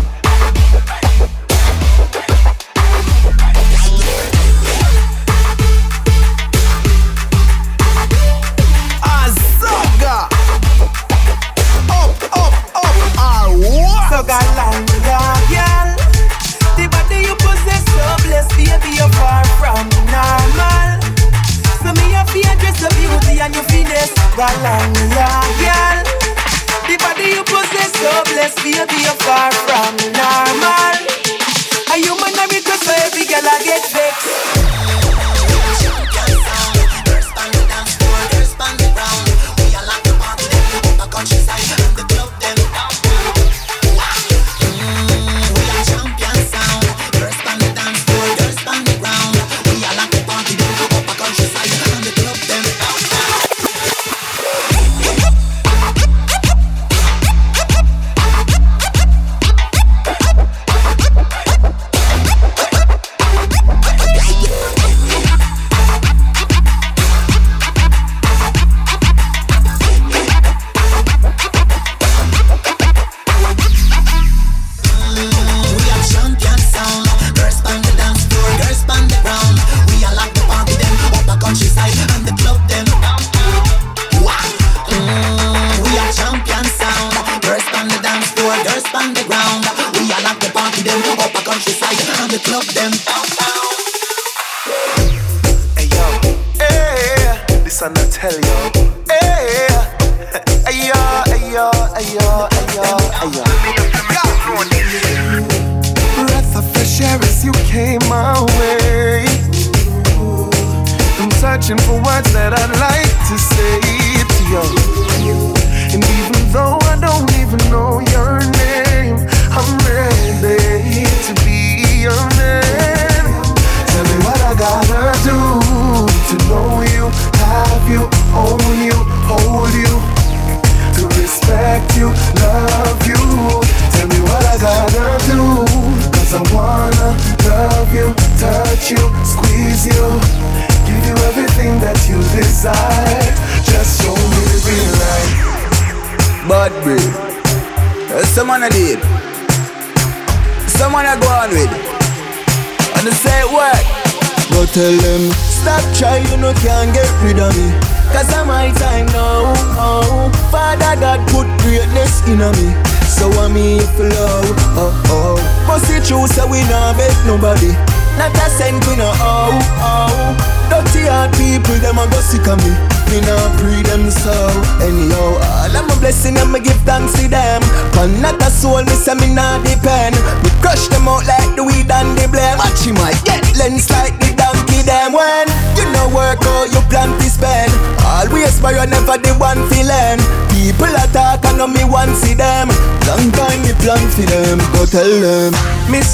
Azaga. Up, up, up or what? Soga langa, girl. The body you possess, so blessed, baby, you're far from normal. So me, I feel just the beauty and your finesse. Galanga, girl. The body you possess, so blessed, baby, you're far from normal. A human I request for every girl I get vexed.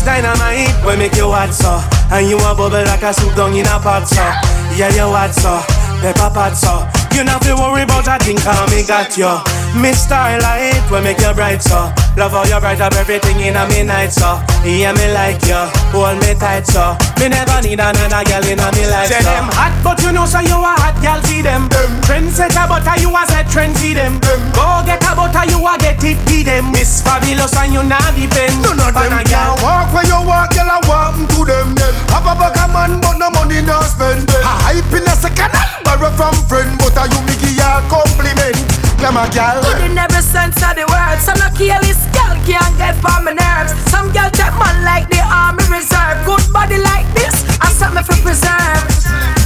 Dynamite will make you hot so, and you a bubble like a soup down in a pot so. Yeah, you hot so, pepper pot so. You not feel worry about a thing 'cause me got you. Miss Starlight will make you bright so. Love how you bright up everything in a me night so. Yeah, me like you, hold me tight so. Me never need another girl in a me life so. Say them hot but you know so you a hot girl see them. Trendsetter but you a set trend see them. Go get a butter you a get it be them. Miss Fabulous and you not depend. You know them girl walk where you walk, girl I walk to them. Have a bag a man but no money no spend. I hype in a second and borrow from friend. But I you me give a compliment. Come a girl in every sense of the word. Some no careless girl can't get for my nerves. Some girl take man like the army reserve. Good body like this and set me for preserve.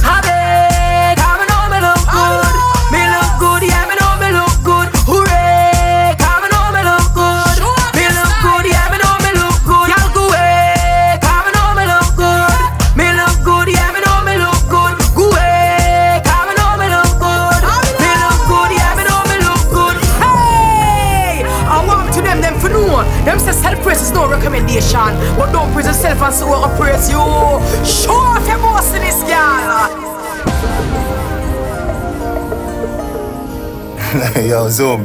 Have it, I know me look good. Me look good, yeah, me know me look good. Hooray, I know me look good. Me look good, yeah, me know me look good. Y'all go away, I know me look good. Me look good, yeah, me know me look good. Go away, I know me look good. Me look good, yeah, me know me look good. Hey, condemn them for no. Them say self-praise is no recommendation. But don't praise yourself and so oppress you. Show off your boss in this girl. Yo, Zoom.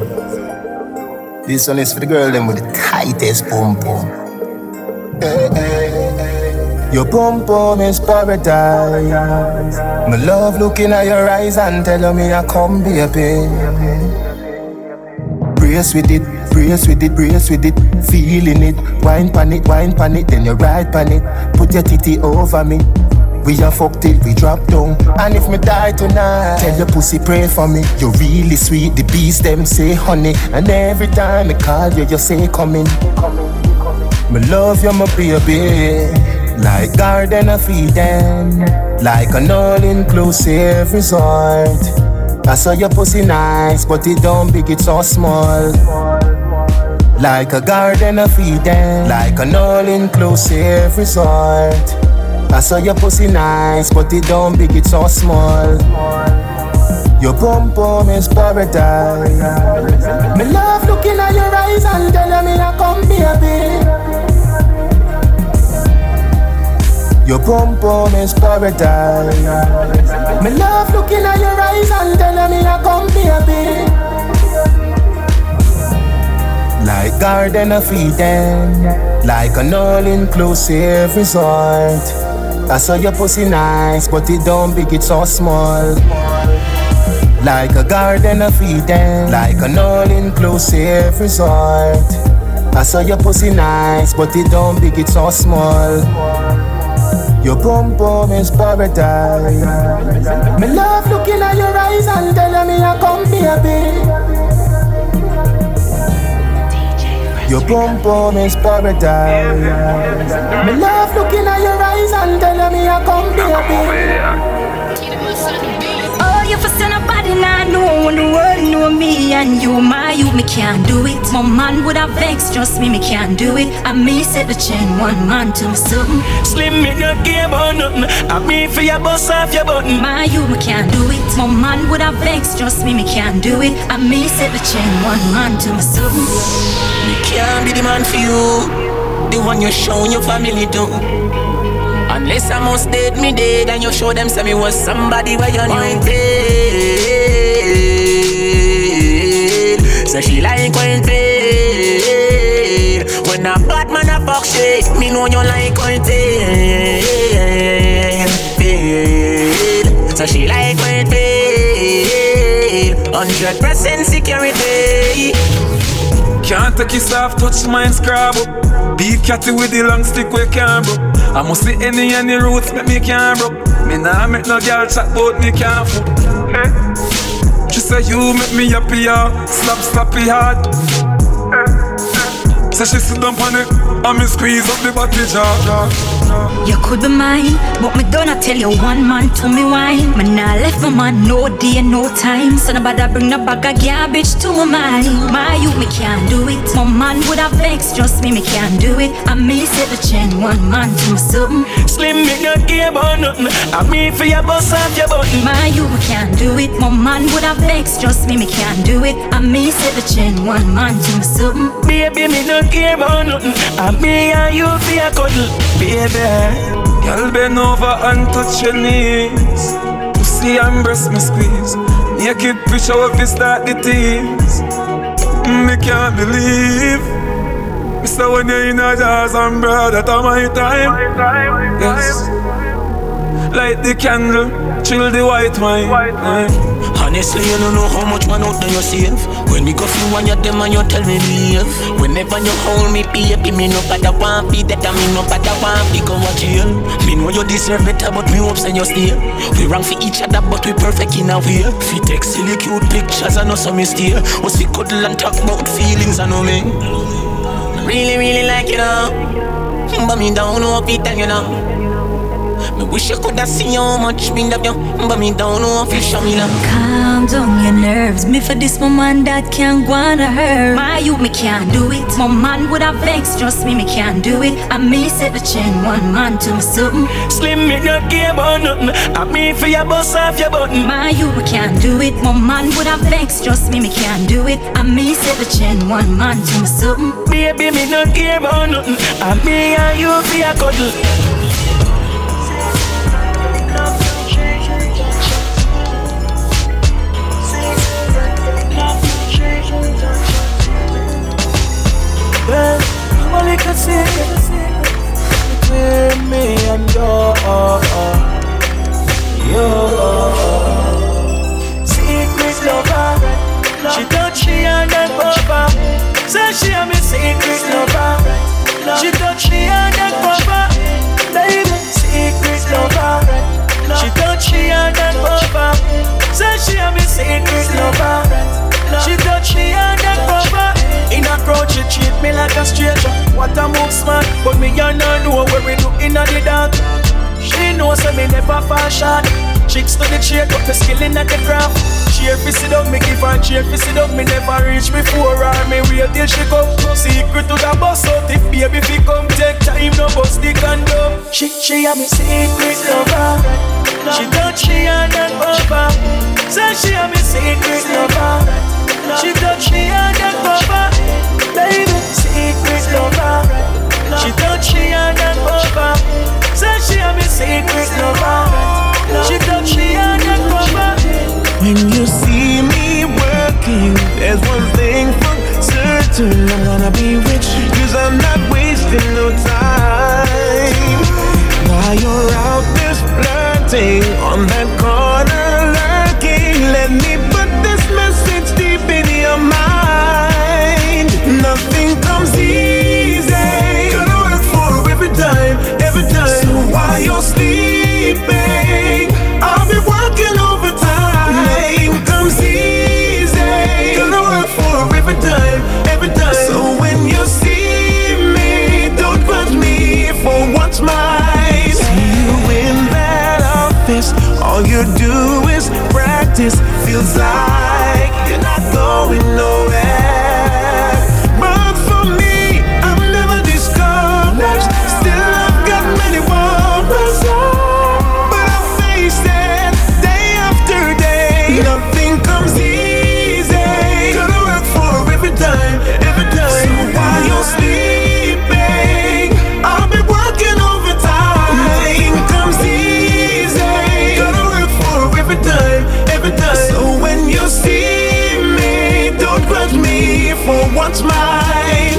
This one is for the girl them with the tightest pom-pom. Hey, hey, hey. Your pom-pom is paradise. My love looking at your eyes and telling me I come be a baby. Brace with it, brace with it, brace with it, feeling it. Wine pan it, wine pan it, then you ride pan it. Put your titty over me. We are fucked till we drop down. And if me die tonight, tell your pussy pray for me. You're really sweet, the bees them say honey. And every time I call you, you say come in. Me love you, my baby. Like garden of Eden, like an all-inclusive resort. I saw your pussy nice, but it don't big, it's so small. Like a garden of Eden, like an all-inclusive resort. I saw your pussy nice, but it don't big, it's so small. Your pom-pom is paradise. Me love looking at your eyes and telling me I come baby. Your pom-pom is paradise. Me love looking at your eyes and telling me I come baby. Like garden of Eden, like an all-inclusive resort. I saw your pussy nice, but it don't big, it's so small. Like a garden of Eden, like an all-inclusive resort. I saw your pussy nice, but it don't big, it's so small. Your pom-pom is paradise. Me love looking at your eyes and telling me I come baby. Your pom-pom is paradise. Me love looking at your eyes and telling me I come baby. Oh, you for send nobody now know when the world know me and you my you me can't do it. My man would have vexed, trust me, me can't do it. I may set the chain one man to me something. Slim me no game on nothing. I mean for your boss off your button. My you me can't do it. My man would have vexed, trust me, me can't do it. I may set the chain one man to me something. Me can't be the man for you, the one you're showing your family to. Unless I must date me dead and you show them say me was somebody where you knew dead. So she like oil dead. When a bad man a fuck shit, me know you like oil dead. So she like oil dead. Hundred percent security. Can't take his off, touch mine, scrabble. Beat catty with the long stick, we can't bro. I must see any any roots, make me can't bro. Me nah make no girl chat bout me can't fool. Eh. She say you make me happy, yeah. Slap, slappy hard. Eh. Say she sit down on it, and me squeeze up the body jaw. You could be mine, but me don't tell you one man to me wine. Man I left my man no day, no time. So nobody bring no bag of garbage to my mind. My you, me can't do it. My man would have vexed, trust me, me can't do it. I may set the chain, one man to me something. Slim me no give on nothing. I mean for your boss off your button. My you, me can't do it. My man would have vexed, trust me, me can't do it. I may set the chain, one man to me something. Baby, me no give on nothing. I mean and you for your cuddle. Baby, girl bend over and touch your knees. Pussy and breast me squeeze. Naked picture will be start the tease. Me can't believe Mister when you're in a jazz and bread at my time. Yes. Light the candle, chill the white wine. Honestly, you don't know how much man out there you save. When we go through one, you them and you tell me leave. Whenever you hold me, baby, me no bother want be that. I me no bother want be go a jail. Me know you deserve better, but me hopes and you stay. We wrong for each other, but we perfect in a way. We take silly cute pictures and also me stay. Us we cuddle and talk about feelings and all me. Really, really like you now, but me don't know if it and you know. Me wish I could have seen how much me love you, but me don't know if you show me love. Calm down your nerves. Me for this woman that can't go on to her. My youth, me can't do it. My man would have vexed, trust me, me can't do it. I may set the chain one man to me something. Slim, me not care about nothing. I mean for your boss off your button. My youth, me can't do it. My man would have vexed, trust me, me can't do it. I may set the chain one man to me something. Baby, me not care about nothing. I mean and you for your cuddle. Well, you only can see between me and you. You secret lover. She touch me and then over. Say she a me secret lover. She touch me and then over. Baby, secret lover. She touch me and then over. Say she a me secret lover. She touch me and then over. In a crowd she treat me like a stranger. What a move smart, but me and her know where we do in the dark. She knows that me never fall short. Chicks to the chair, got the skill in the craft. Cheer fi sit down, me give her cheer fi sit down. Me never reach before her, me wait till she come. Secret to the bus out, if baby fi come, take time, no bust the condom. She, she a me secret lover. She touch me and then over. Say she a me secret lover. She touch me and then over. Baby, secret lover. She touch me and then over. Say she a me secret lover. She touch me and then over. When you see me working, there's one thing for certain, I'm gonna be rich, cause I'm not wasting no time. While you're out there flirting on that corner lurking, let me put this message deep in your mind. Nothing comes easy. Gotta work for every time, every time. So while you're sleeping, I'll be working overtime. Nothing comes easy. Gotta work for every time, every time. So when you see me, don't grudge me for what's mine. See you in that office, all you do is practice. Feels like you're not going nowhere, but for me, I'm never discouraged. Still, I've got many wobbles, but I face it day after day. Nothing comes easy. Gotta work for every time, every time. So while you're sleeping, I'll be working overtime. Nothing comes easy. Gotta work for every time, every time. See me, don't grudge me for what's mine.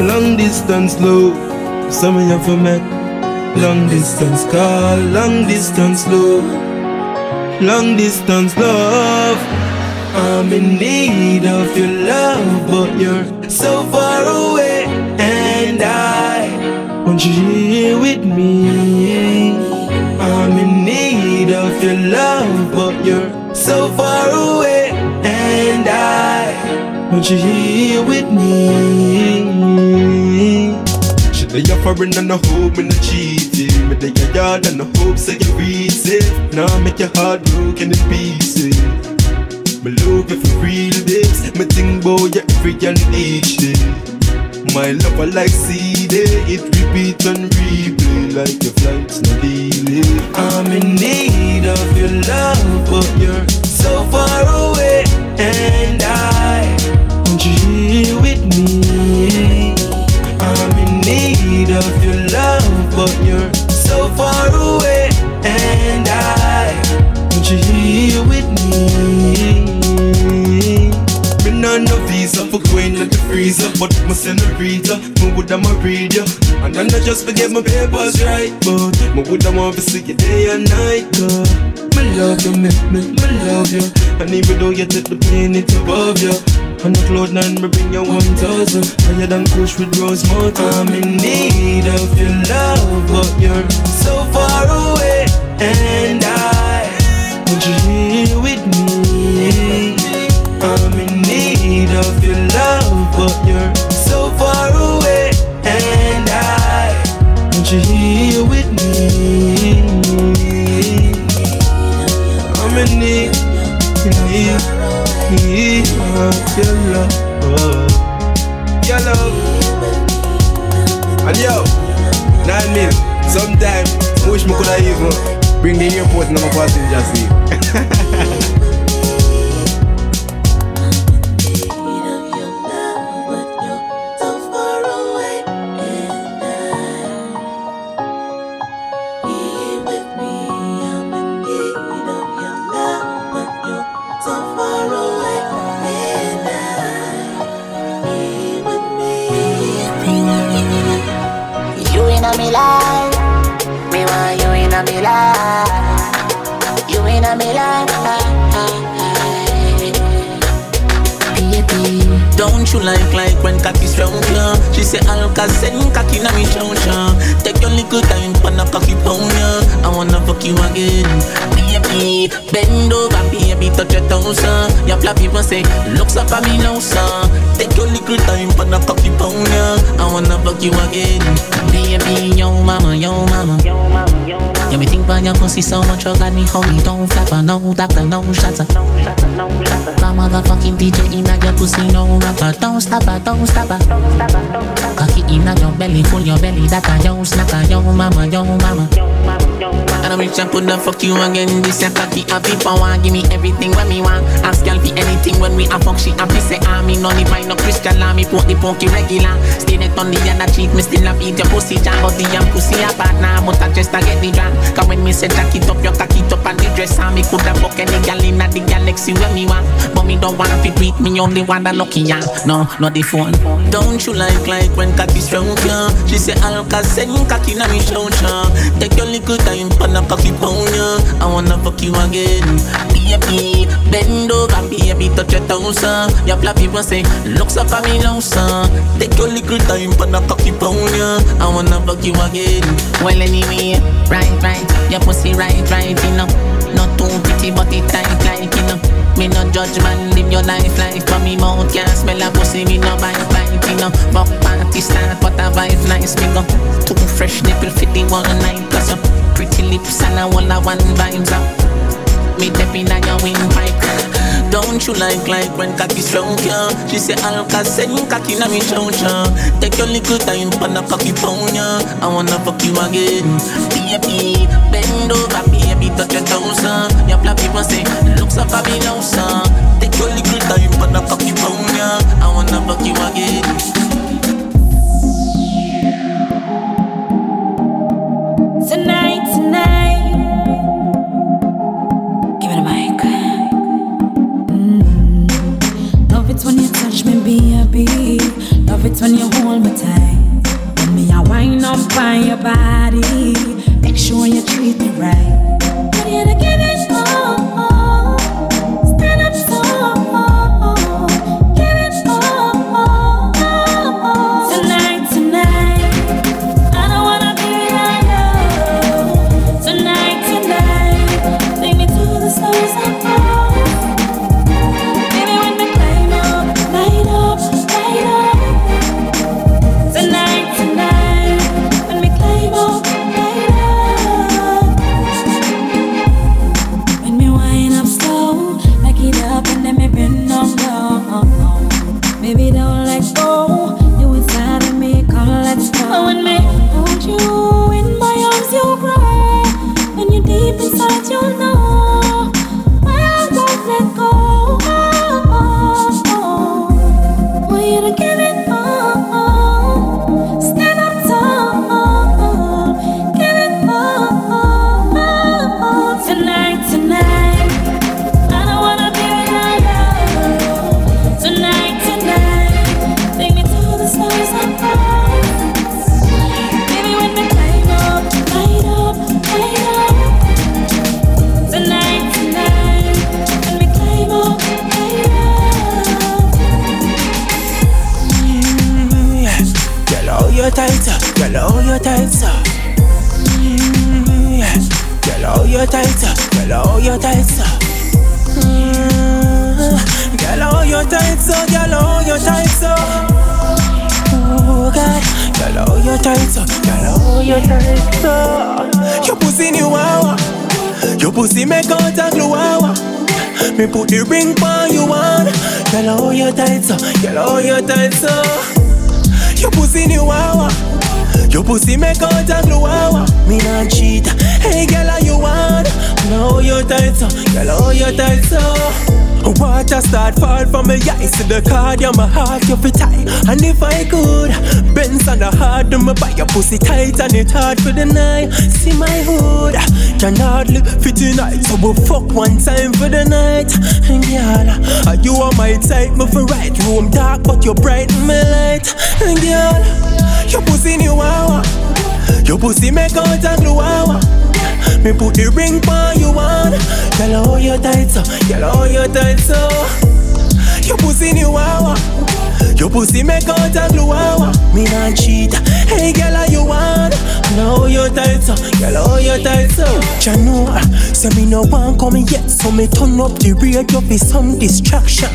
Long distance love, some of you have met. Long distance call, long distance love, long distance love. I'm in need of your love, but you're so far away, and I want you here with me. I'm in need of your love, but you're so far away, and I want you here with me. They are foreign and no hope in the cheating. But they are yard and no hope so you reach it. Now make your heart broken in pieces. My love if you real babes, my thing boy you every and each day. My love I like C D, it repeats and replay like your flight's not daily. I'm in need of your love, but you're so far away, and I want you here with me. I'm in need of your love, but you're so far away, and I want you here with me. Me no no visa for going to the free greaser, but my senorita, me woulda ma read ya. And then I just forget my papers right, but me woulda want to see you day and night, girl. Me love you, me, me, me love you. And even though you take the pain, it's above you. On the cloud nine, me bring you one thousand. Higher than Kush with rose water. I'm in need of your love, but you're so far away, and I want you here with me. I'm in need of your love, but you're so far away, and I want you here with me. I'm in need, in need, need of your love, oh. Your love. And yo, nine mil, sometime, I wish I could have even bring the airport and my passengers here. Don't you like like when cocky round ya? Yeah? She say I'll send cocky na me chow ya. Take your little time for na cocky pound ya. Yeah? I wanna fuck you again, baby. Bend over, baby, touch your toes ya. Yeah? Your flappy one say looks up at me now, sir. Take your little time for na cocky pound ya. Yeah? I wanna fuck you again, baby. Yo mama, yo mama, yo mama, yo mama. You me think 'bout your pussy so much, you got me horny. Don't flap her, no doctor, no shatter, no shatter, no shatter. My motherfucking D J inna your pussy, no rapper. Don't stop her, don't stop her. Cocky inna your belly, full your belly. That a yo snacker, yo mama, yo mama. And I'm rich and coulda fuck you again. This a cocky happy power, give me everything when me want. Ask girl for anything when we a fuck, she happy say ah me no need no Christian lah. Me put the pokey regular, stay net on the other cheat. Me still a beat your pussy jam, but the young pussy a bad now. But I just a get the drop. Cause when me say jack it up, your cocky top and the dress and me coulda fuck any girl inna the galaxy when me want. But me don't wanna fit with me, only wanna lucky ya. No, not the phone. Don't you like like when cocky strong ya? Yeah? She say I'll send cocky na me show ya. Yeah? Take your little time for na cocky pound ya. Yeah? I wanna fuck you again, baby. Bend over, baby, touch your toes ya. Yeah? Your flappy one say looks up at me now, sir. Take your little time for na cocky pound ya. Yeah? I wanna fuck you again. Well anyway, right, right, your pussy right, right, you know. Not too pretty, but it tight like you know. Me no judge man, live your life life. But me mouth can't smell a pussy, me no bite bite, you know. But party start, but a vibe nice, me go. Too fresh nipple fit the one night, cause your pretty lips and a one a one vibes up. Me dip inna your windpipe. Don't you like like when cocky strong ya? Yeah? She say I'll send cocky na me chow ya. Yeah? Take your little time for na cocky pound ya. Yeah? I wanna fuck you again, baby. Bend over, baby, touch your toes ya. Yeah? Your flappy one say looks up at me now, sir. Take your little time for na cocky pound ya. Yeah? I wanna fuck you again. Tonight, tonight. When you touch me, baby, love it when you hold me tight. Let me I wind up by your body. Make sure you treat me right. But you don't give it all. Stand up tall. Give it all. Tonight, tonight, I don't wanna be alone. Tonight, tonight, take me to the stars above. Girl, all your tights up. Mm-hmm, yes. Girl, all your tights up. Girl, all your tights up. Mm-hmm. Girl, all your tights up. Girl, all your tights up. Oh God, girl, all your tights up. Girl, all your tights up. Your pussy new hour. Your pussy make out a glue hour. Me put the ring on you on. Girl, all your tights up. Girl, all your tights up. Your pussy new hour. Your pussy make out a glue hour. Me not cheat. Hey girl, are you on? Girl, all your tights up. Girl, all your tights up. Water start fall from my eyes to the card. Yeah, my heart, you feel tight. And if I could Benz on the heart, do me buy your pussy tight. And it hard for the night. See my hood can hardly fit in night. So we fuck one time for the night. And girl, are you on my type? Me for right. Room dark but you brighten my light. And girl, your pussy new hour. Your pussy make out a glue hour. Me put the ring on you on. Girl, all your tights up. Girl, all your tights up. Your pussy new hour. Your pussy make out a glue hour. Me not cheat. Hey girl, are you on? Girl, all your tights up. Girl, all your tights up. Ya know, say me no one coming yet. So me turn up the radio for some distraction.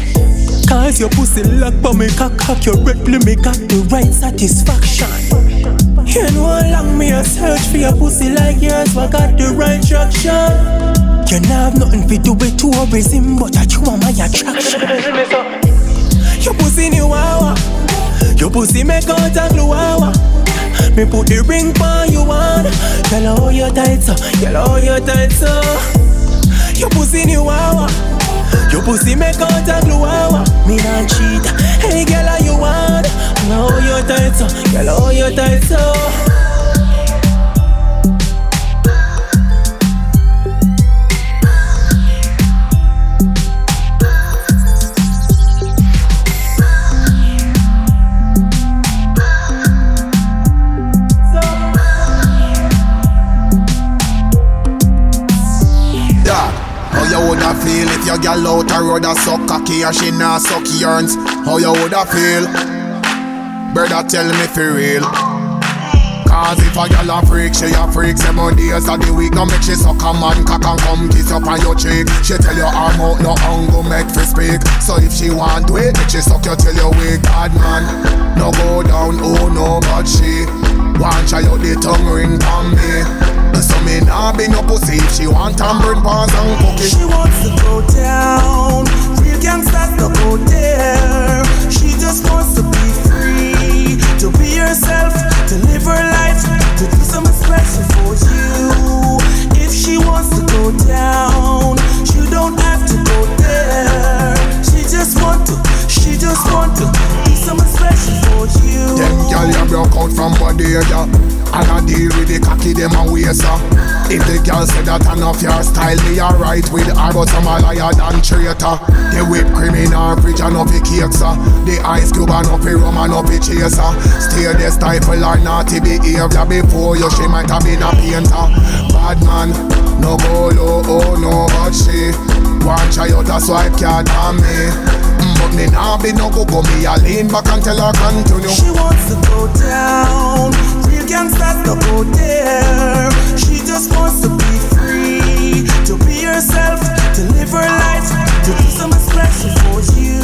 Cause your pussy lock but me cock cock. Your red blue me got the right satisfaction. You know how long me a search for your pussy like yours, but got the right traction. You know have nothing to do with tourism, but that you are my attraction. Your pussy new hour. Your pussy make out a glue hour. Me put the ring on you on. Girl, all your tights up. Girl, all your tights up. Your pussy new hour. Your pussy make out a glue hour. Me not cheat. Hey girl, are you on? Girl, all your tights up. Girl, all your tights up. How you woulda feel if your girl out a road a suck cocky and she nah suck yarns? How you woulda feel? Brother, tell me for real. Cause if a gal a freak, she a freak. Seven days of the week, no make she suck a man cock and come kiss up on your cheek. She tell you her mouth no hung, go make for speak. So if she want to it, she suck you till you wake. Bad man, no go down, oh no, but she want try out the tongue ring from me. So me nah be no pussy if she want tambourine paws and cookie. She wants to go down, real gangsta to go there. She just wants to be free. To be yourself, to live her life, to do something special for you. If she wants to go down, she don't have to go there. She just want to, she just want to do something special for you. Them girl you broke out from body, yeah. And I deal with the cocky, them a waste, uh. If the girl said that turn off your style, me alright with her, but I'm a liar than traitor. The whipped cream in her fridge and off the cakes, uh. The ice cube and off the rum and off the chaser. Stay the stifle or naughty behavior before you, she might have been a painter. Bad man, no go low, oh no, but she want try out a swipe card on me. But me nah be no go go, me a lean back and tell her continue. She wants to go down, real gangsta to go there. She just wants to be free, to be herself, to live her life, to do something special for you.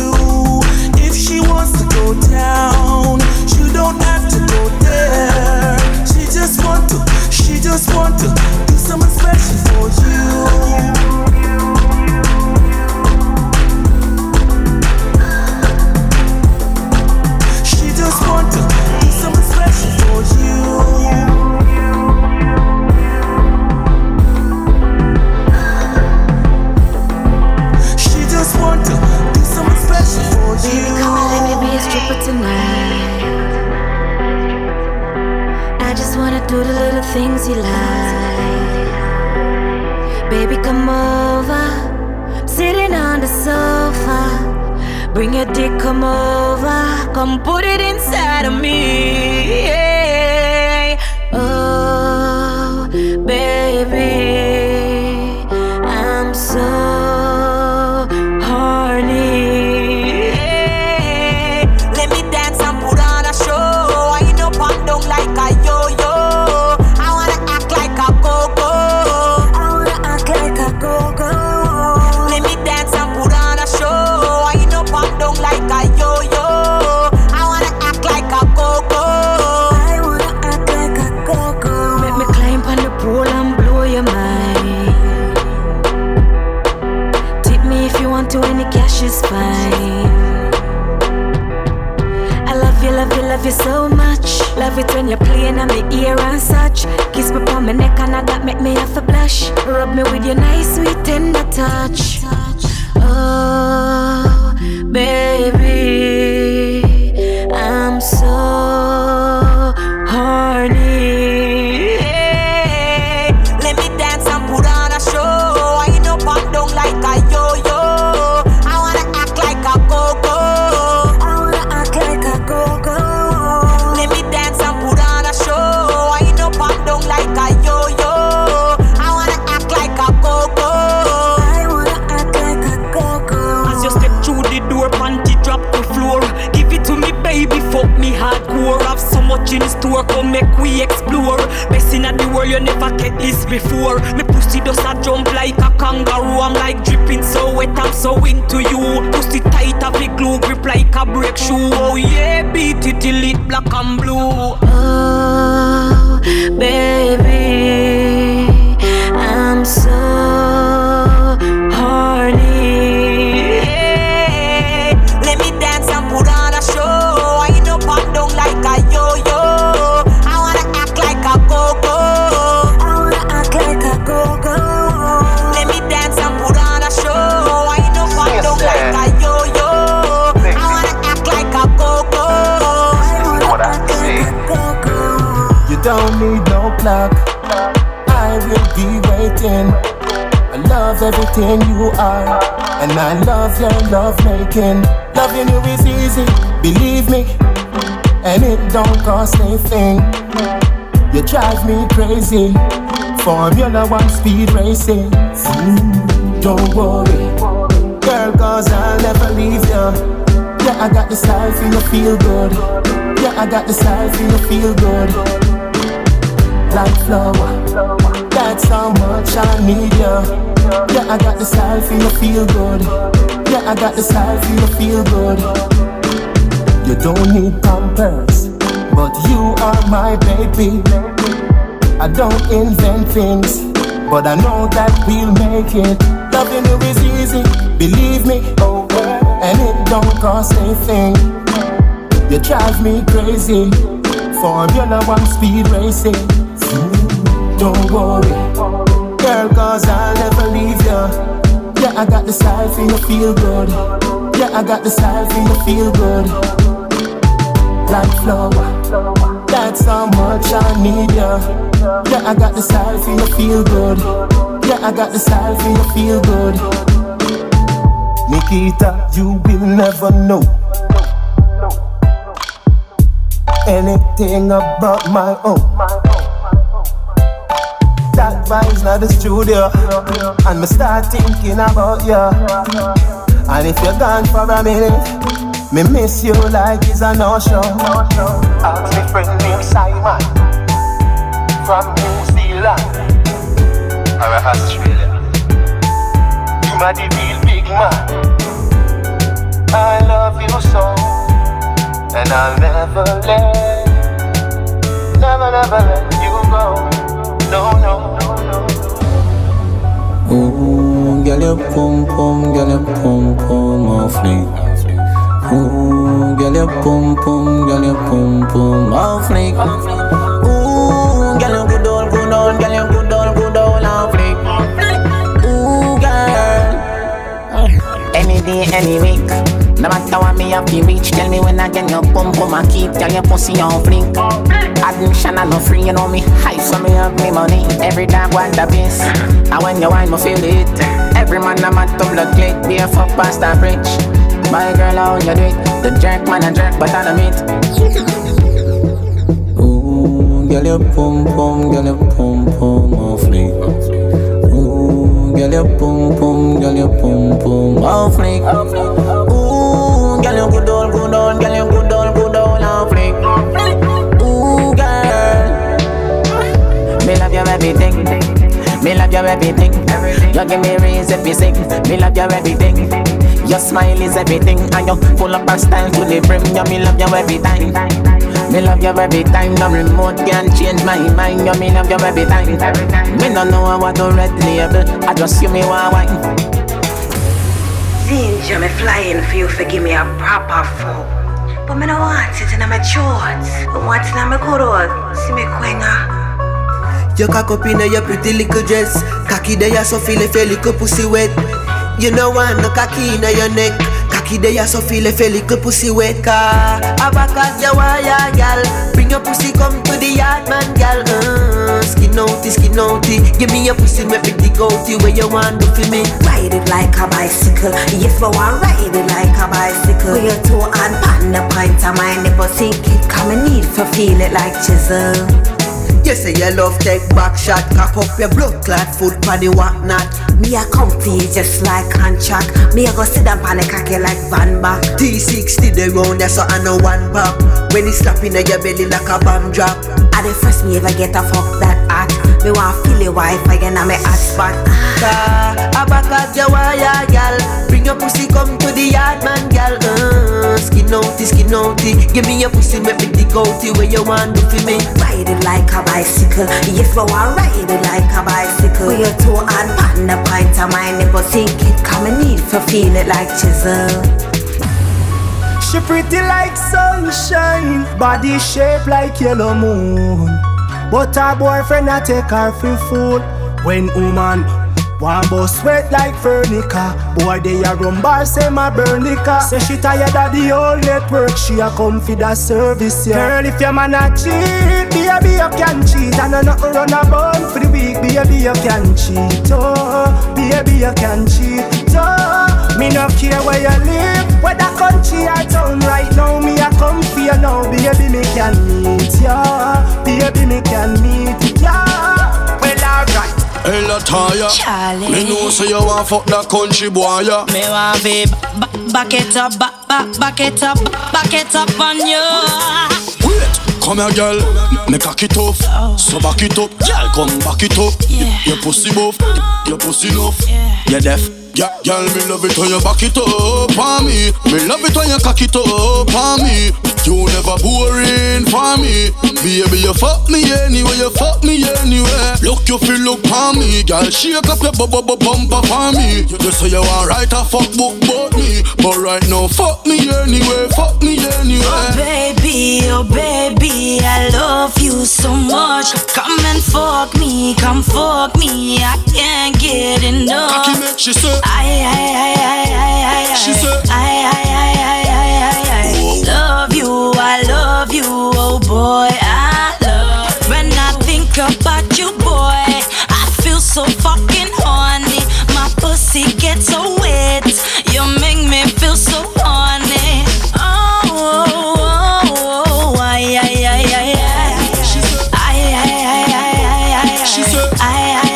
If she wants to go down, she don't have to go there. She just want to, she just want to do something special for you. She just want to do something special for you. Baby, come and let me be a stripper tonight. I just wanna do the little things you like. Baby, come over, sitting on the sofa. Bring your dick, come over, come put it inside of me, yeah. Oh, baby, I'm so like a yo. I love you, love you, love you so much. Love it when you're playing on my ear and such. Kiss me on my neck and I that make me have a blush. Rub me with your nice, sweet, tender touch. Oh, baby, I'm so horny. Hey, let me dance and put on a show. I ain't no pop down like a yo-yo. I wanna act like a go-go. I wanna act like a go-go. Let me dance and put on a show. I ain't no pop down like a yo-yo. I wanna act like a go-go. I wanna act like a go-go. As you step through the door, panty drop the floor. Give it to me, baby, fuck me hardcore. I've so much in store, come make we explore. Best in the world, you never get this before. Me pussy does a jump like a kangaroo. I'm like dripping so wet, I'm so into you. Pussy tight, have a glue grip like a brake shoe. Oh yeah, beat it till it black and blue. Oh, baby, I'm so horny. Hey, let me dance and put on a show. I ain't no pop down like a yo-yo. I wanna act like a go-go. I wanna act like a go-go. Let me dance and put on a show. I ain't no pop down like a yo-yo. I wanna act like a go-go. I wanna act like a go-go. You don't need no clock. I will be waiting. I love everything you are, and I love your love making. Loving you is easy, believe me, and it don't cost anything. You drive me crazy, Formula One speed racing. Mm, don't worry, girl, cause I'll never leave you. Yeah, I got this life and you feel good. Yeah, I got this life and you feel good. Like flower, that's how much I need you. Yeah, I got this life and you feel good. Yeah, I got this life and you feel good. You don't need Pampers, but you are my baby. I don't invent things, but I know that we'll make it. Loving you is easy, believe me, oh, and it don't cost anything. You drive me crazy, Formula One speed racing. Don't worry, girl, cause I'll never leave you. Yeah, I got this life and you feel good. Yeah, I got this life and you feel good. Like flower, that's how much I need you. Yeah, I got this life and you feel good. Yeah, I got this life and you feel good. Nikita, you will never know anything about my own. That vibes not the studio, and me start thinking about you. And if you're gone for a minute, me miss you like it's a no-show. Ask me friend named Simon from New Zealand or Australia. You might be real big man. I love you so, and I'll never let, never, never let you go. No, no, no, no. Ooh, girl, your pum pum, girl, your pum pum off me. Ooh, girl, your pum pum, girl, your pum pum off me. Ooh, girl, your good old, good old, girl, your good old, good old off me. Ooh, girl. Any day, any week, no matter what me have to reach. Tell me when I get your pum pum, I keep girl, your pussy off me. Admission I no free, you know me high, so me have me money. Every time want the best, and when you want me feel it. Every man I'm at the blood click, be a fuck past the bridge. My girl, how you do it? The jerk man a jerk, but I don't meet. Ooh, girl, your pum pum, girl, your pum pum off me. Ooh, girl, your pum pum, girl, your pum pum off me. Ooh, girl, your good old, good old, girl, your good old, good old off me. Me love your everything. Me love your everything. You give me raise everything. Me love your everything. Your smile is everything, and you pull up and style to the brim. You me love you every time. Me love you every time. No remote can change my mind. You me love you every time. Me don't know what the red label. I just you me one wine. ginger, me flying for you for give me a proper fall. But me no want it in my shorts. I want it in my corduroy. See me quenga. You cock up in your pretty little dress. Cocky there so feel if your little pussy wet. You no want no cocky in your neck. Cocky there so feel if your little pussy wet. Car, abacus ya wire, gal. Bring your pussy come to the yard, man, gal. Uh, skin outy, skin outy. Give me your pussy, me pick the goatee. Where you want do for me? Ride it like a bicycle. Yes, I want ride it like a bicycle. With your toe and pan the point of my nipple. Sink it, come and need for feel it like chisel. You say you love take back shot. Cock up your blood clot foot pan the whatnot. Me a come to you just like contract. Me a go sit down pan the cocky like Van Back. T sixty they round there so I know one pop. When it's slapping in your belly like a bomb drop. I the first me ever get a fuck that hot. Me want feel your wife again and me hot spot. Ah, abacus your wire, gal. Bring your pussy come to the yard, man, gal. Uh, skin outy, skin outy. Give me your pussy, make me dig outy. Where you want do for me? Ride it like a bicycle. Yes, I want ride it like a bicycle. With your toe and pan the point of my nipple. Sink it, come and need for feel it like chisel. She pretty like sunshine, body shape like yellow moon. But her boyfriend a take her for fool. When woman want bust sweat like Fernica. Boy they a run bar say my burn liquor. Say she tired of the old network. She a come for the service, yeah. Girl if your man a cheat, baby you can cheat. And a nothing run a bun for the week. Baby you can cheat, oh. Baby you can cheat, oh. Me no care where you live, whether country or town. Right now me a come for you now. Baby me can meet ya, yeah. Baby me can meet ya, yeah. Well alright. Hella tired. Charlie, me know say you want fuck that country boy, yeah. Me want be ba- back it up, ba- ba- back it up, back it up on you. Wait, come here girl, me cock it up, oh. So back it up, girl come back it up, yeah. Your pussy buff, your pussy enough, yeah. You're deaf. Yeah, girl, me love it when you back it up for me. Me love it when you cock it up for me. You never boring for me. Baby, you fuck me anywhere, you fuck me anywhere. Look, you feel look for me. Girl, shake up your bubble bumper for me. You say you want write a fuck book about me. But right now, fuck me anywhere, fuck me anywhere. Oh baby, oh baby, I love you so much. Come and fuck me, come fuck me. I can't get enough. Cocky make she say I, I, I, I, I, I, she said, I, I, I, I, I, I, I, love you, I love you, oh boy, I love you. When I think about you, boy, I feel so fucking horny. My pussy gets so wet, you make me feel so horny. Oh, oh, oh, oh, I, I, I, I, I, she said, I, I, I, I, I, she said, I, I.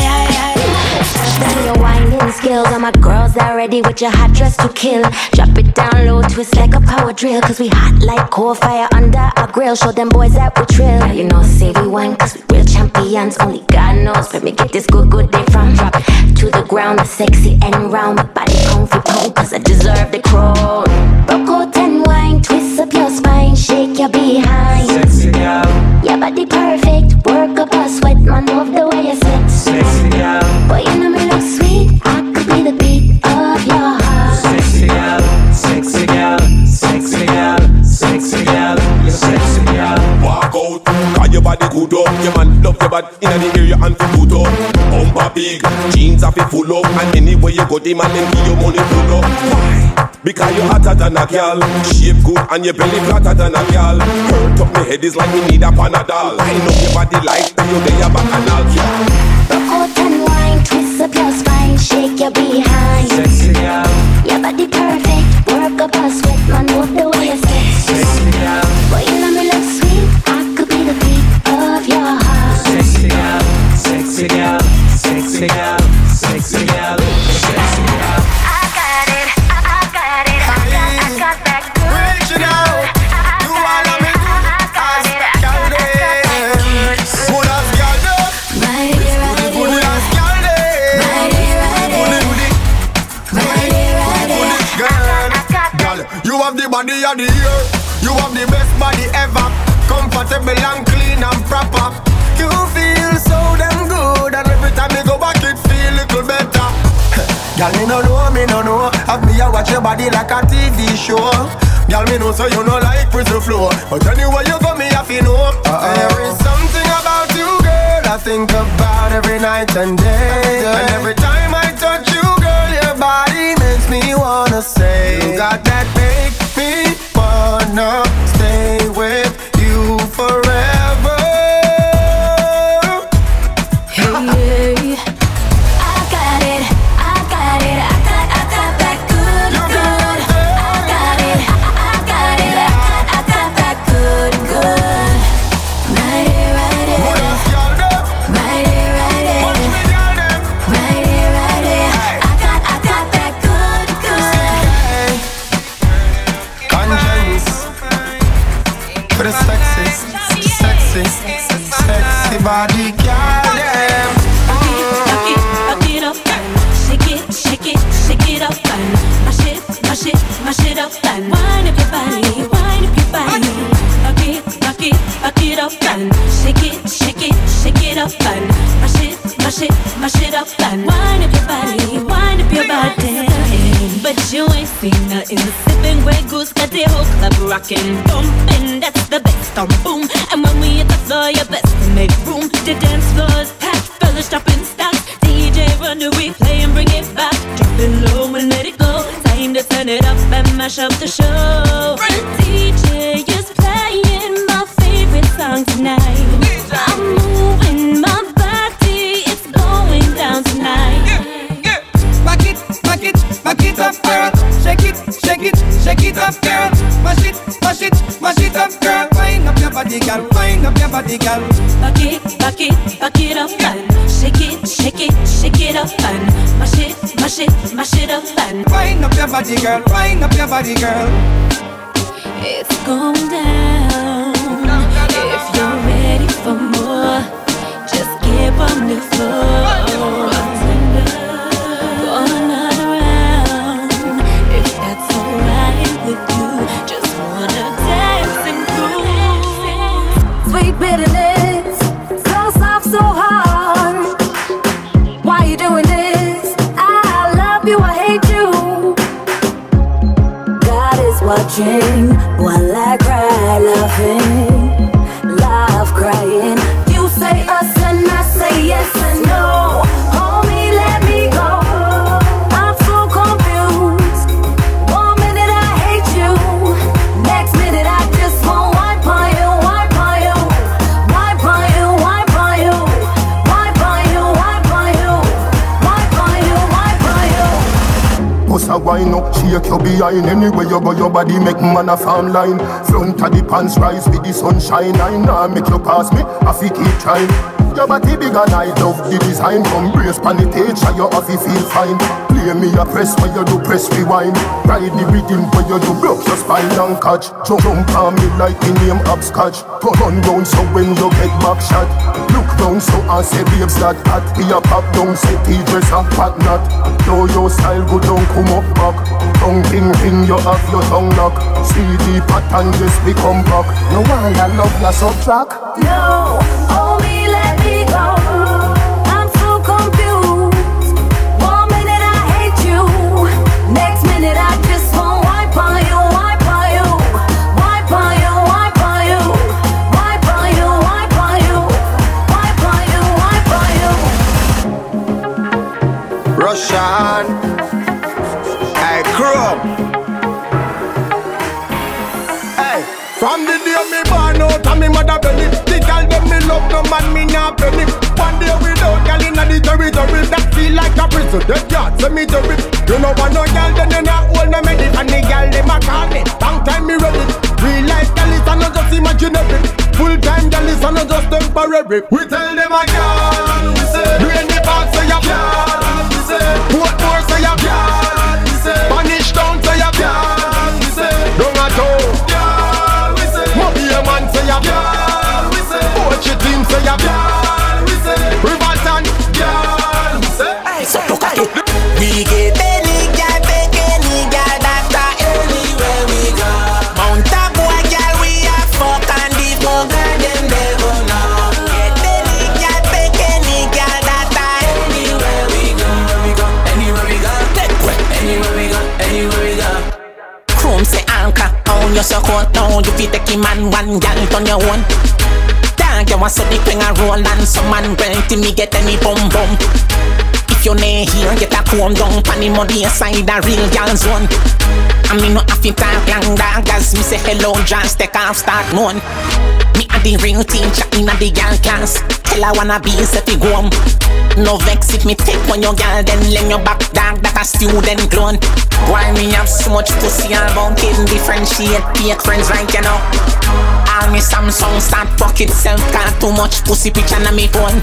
Skills on my girls that ready with your hot dress to kill. Drop it down low, twist like a power drill. Cause we hot like coal fire under our grill. Show them boys that we trill. Now you know say we won, cause we real champions. Only God knows where me get this good good day from. Drop it to the ground, the sexy and round. My body comfy pole, cause I deserve the crown. Broke and wine, twist up your spine. Shake your behind. Sexy girl, your body perfect. Work up a sweat, man, love the way you sit. Sexy girl, boy you know me look sweet. The beat of your heart. Sexy gal, sexy gal, sexy gal, sexy gal, you're sexy gal. Walk out, cause your body good up. Your man love your body in the area and food up. Bumper big, jeans are full up. And anywhere you go, the man them give you money full up. Why? Because you're hotter than a gal. Shape good and your belly flatter than a gal. Hurt up my head is like me need a Panadol. I know your body like you, they are bacchanal, yeah. Broke out and wine, twist up your spine, shake your behind. Sexy girl, your body perfect, work up a sweat, man, move the way you step. Sexy girl, boy you know me look sweet, I could be the beat of your heart. Sexy girl, sexy girl, sexy girl, sexy girl, sexy girl. I got it, I, I got it, I got, I got that good. Reach it out. You have the body of the year. You have the best body ever. Comfortable and clean and proper. You feel so damn good. And every time you go back it feel a little better. Girl, me no know, me no know. Have me a watch your body like a T V show. Girl, me know so you no like prison flow. But anyway, you got me off, you know. Uh-uh. There is something about you, girl, I think about every night and day. And every time I touch you, girl, your body makes me wanna say, you got that make me wanna stay with you forever. Hey, yeah. In the sipping Grey Goose got the whole club rocking, bumping, that's the best on boom. And when we hit the floor, you best to make room. The dance floor's packed, fellas dropping stocks. D J run the replay and bring it back. Dropping low and let it go. Time to turn it up and mash up the show. D J is playing my favorite song tonight. I'm moving my body, it's going down tonight. Yeah, yeah, back it, back it, back it up, girl. Shake it, shake it, shake it up, girl. Mash it, mash it, mash it up, girl. Wind up your body, girl. Wind up your body, girl. Back it, back it, back it up, man. Shake it, shake it, shake it up, man. Mash it, mash it, mash it up, man. Wind up your body, girl. Wind up your body, girl. It's going down. If you're ready for more, just keep on the floor. Bitterness, so soft, so hard. Why you doing this? I love you, I hate you. God is watching while I cry, loving, love crying. You say us and I say yes and no. Homie, let me go. I'm so confused. One minute I hate you, next minute I just won't wipe my own. I wind up, shake your behind. Anyway you go, your body make man a farm line. Front of the pants rise with the sunshine. I nah make you pass me, I fi keep trying. Your body big and I love the design. From brace pan it age, and you have to feel fine. Play me a press when you do press rewind. Ride the rhythm when you do block your spine and catch. Jump on me like the name Hopscotch. Go run round so when you get back shot. Look round so I say babes that hot. Be a pop down, say T-dress and pat knot. Though your style go down, come up back. Tongue ping ping, you have your tongue knock. See the pattern just become back. No one that love you subtract. No, only let me go. I'm so confused. One minute I hate you, next minute I just won't wipe on you. Wipe on you, wipe on you, wipe on you. Wipe on you, wipe on you. Wipe on you, wipe on you. Russian. Hey, from the day me born out of me mother belly, the girl them me love no man me nah penny. One day without girl inna the territory, that feel like a prison. They can't send me to it. You know I no girl then they not hold no medit, and the girl them a call me. Long time me ready. Real life girl is not just imaginary. Full time girl is not just temporary. We tell them a girl, we say. Do any part say a girl, we say. What more say a girl? Spanish down say a girl, we say. Don't at all, girl, we say. Mommy a man say a girl, we say. Poetry team say a girl, we say. Riverton, girl, we say. Hey, so look at you. We get any girl, pick any girl, doctor, anywhere we go. Mount a boy, girl, we a fuck and the girl, them they go now. Get any girl, pick Tanker on, you so hot down. You feel taking man one gal on your own. Dang, you want to the queen and roll and some man well till me get any bum bum. If you nay here, get a comb down. Pan him on the inside a real gal's one. I mean no half in talk long dog as me say hello Josh, take off start known. Me a the real teacher in a the gal class. Tell I wanna be set to go. No vex if me take on your girl, then lend your back dog that a student clone. Why me have so much pussy all bound kidding differentiate peer friends right you know. All me Samsung start fuck itself, got too much pussy picture on me phone.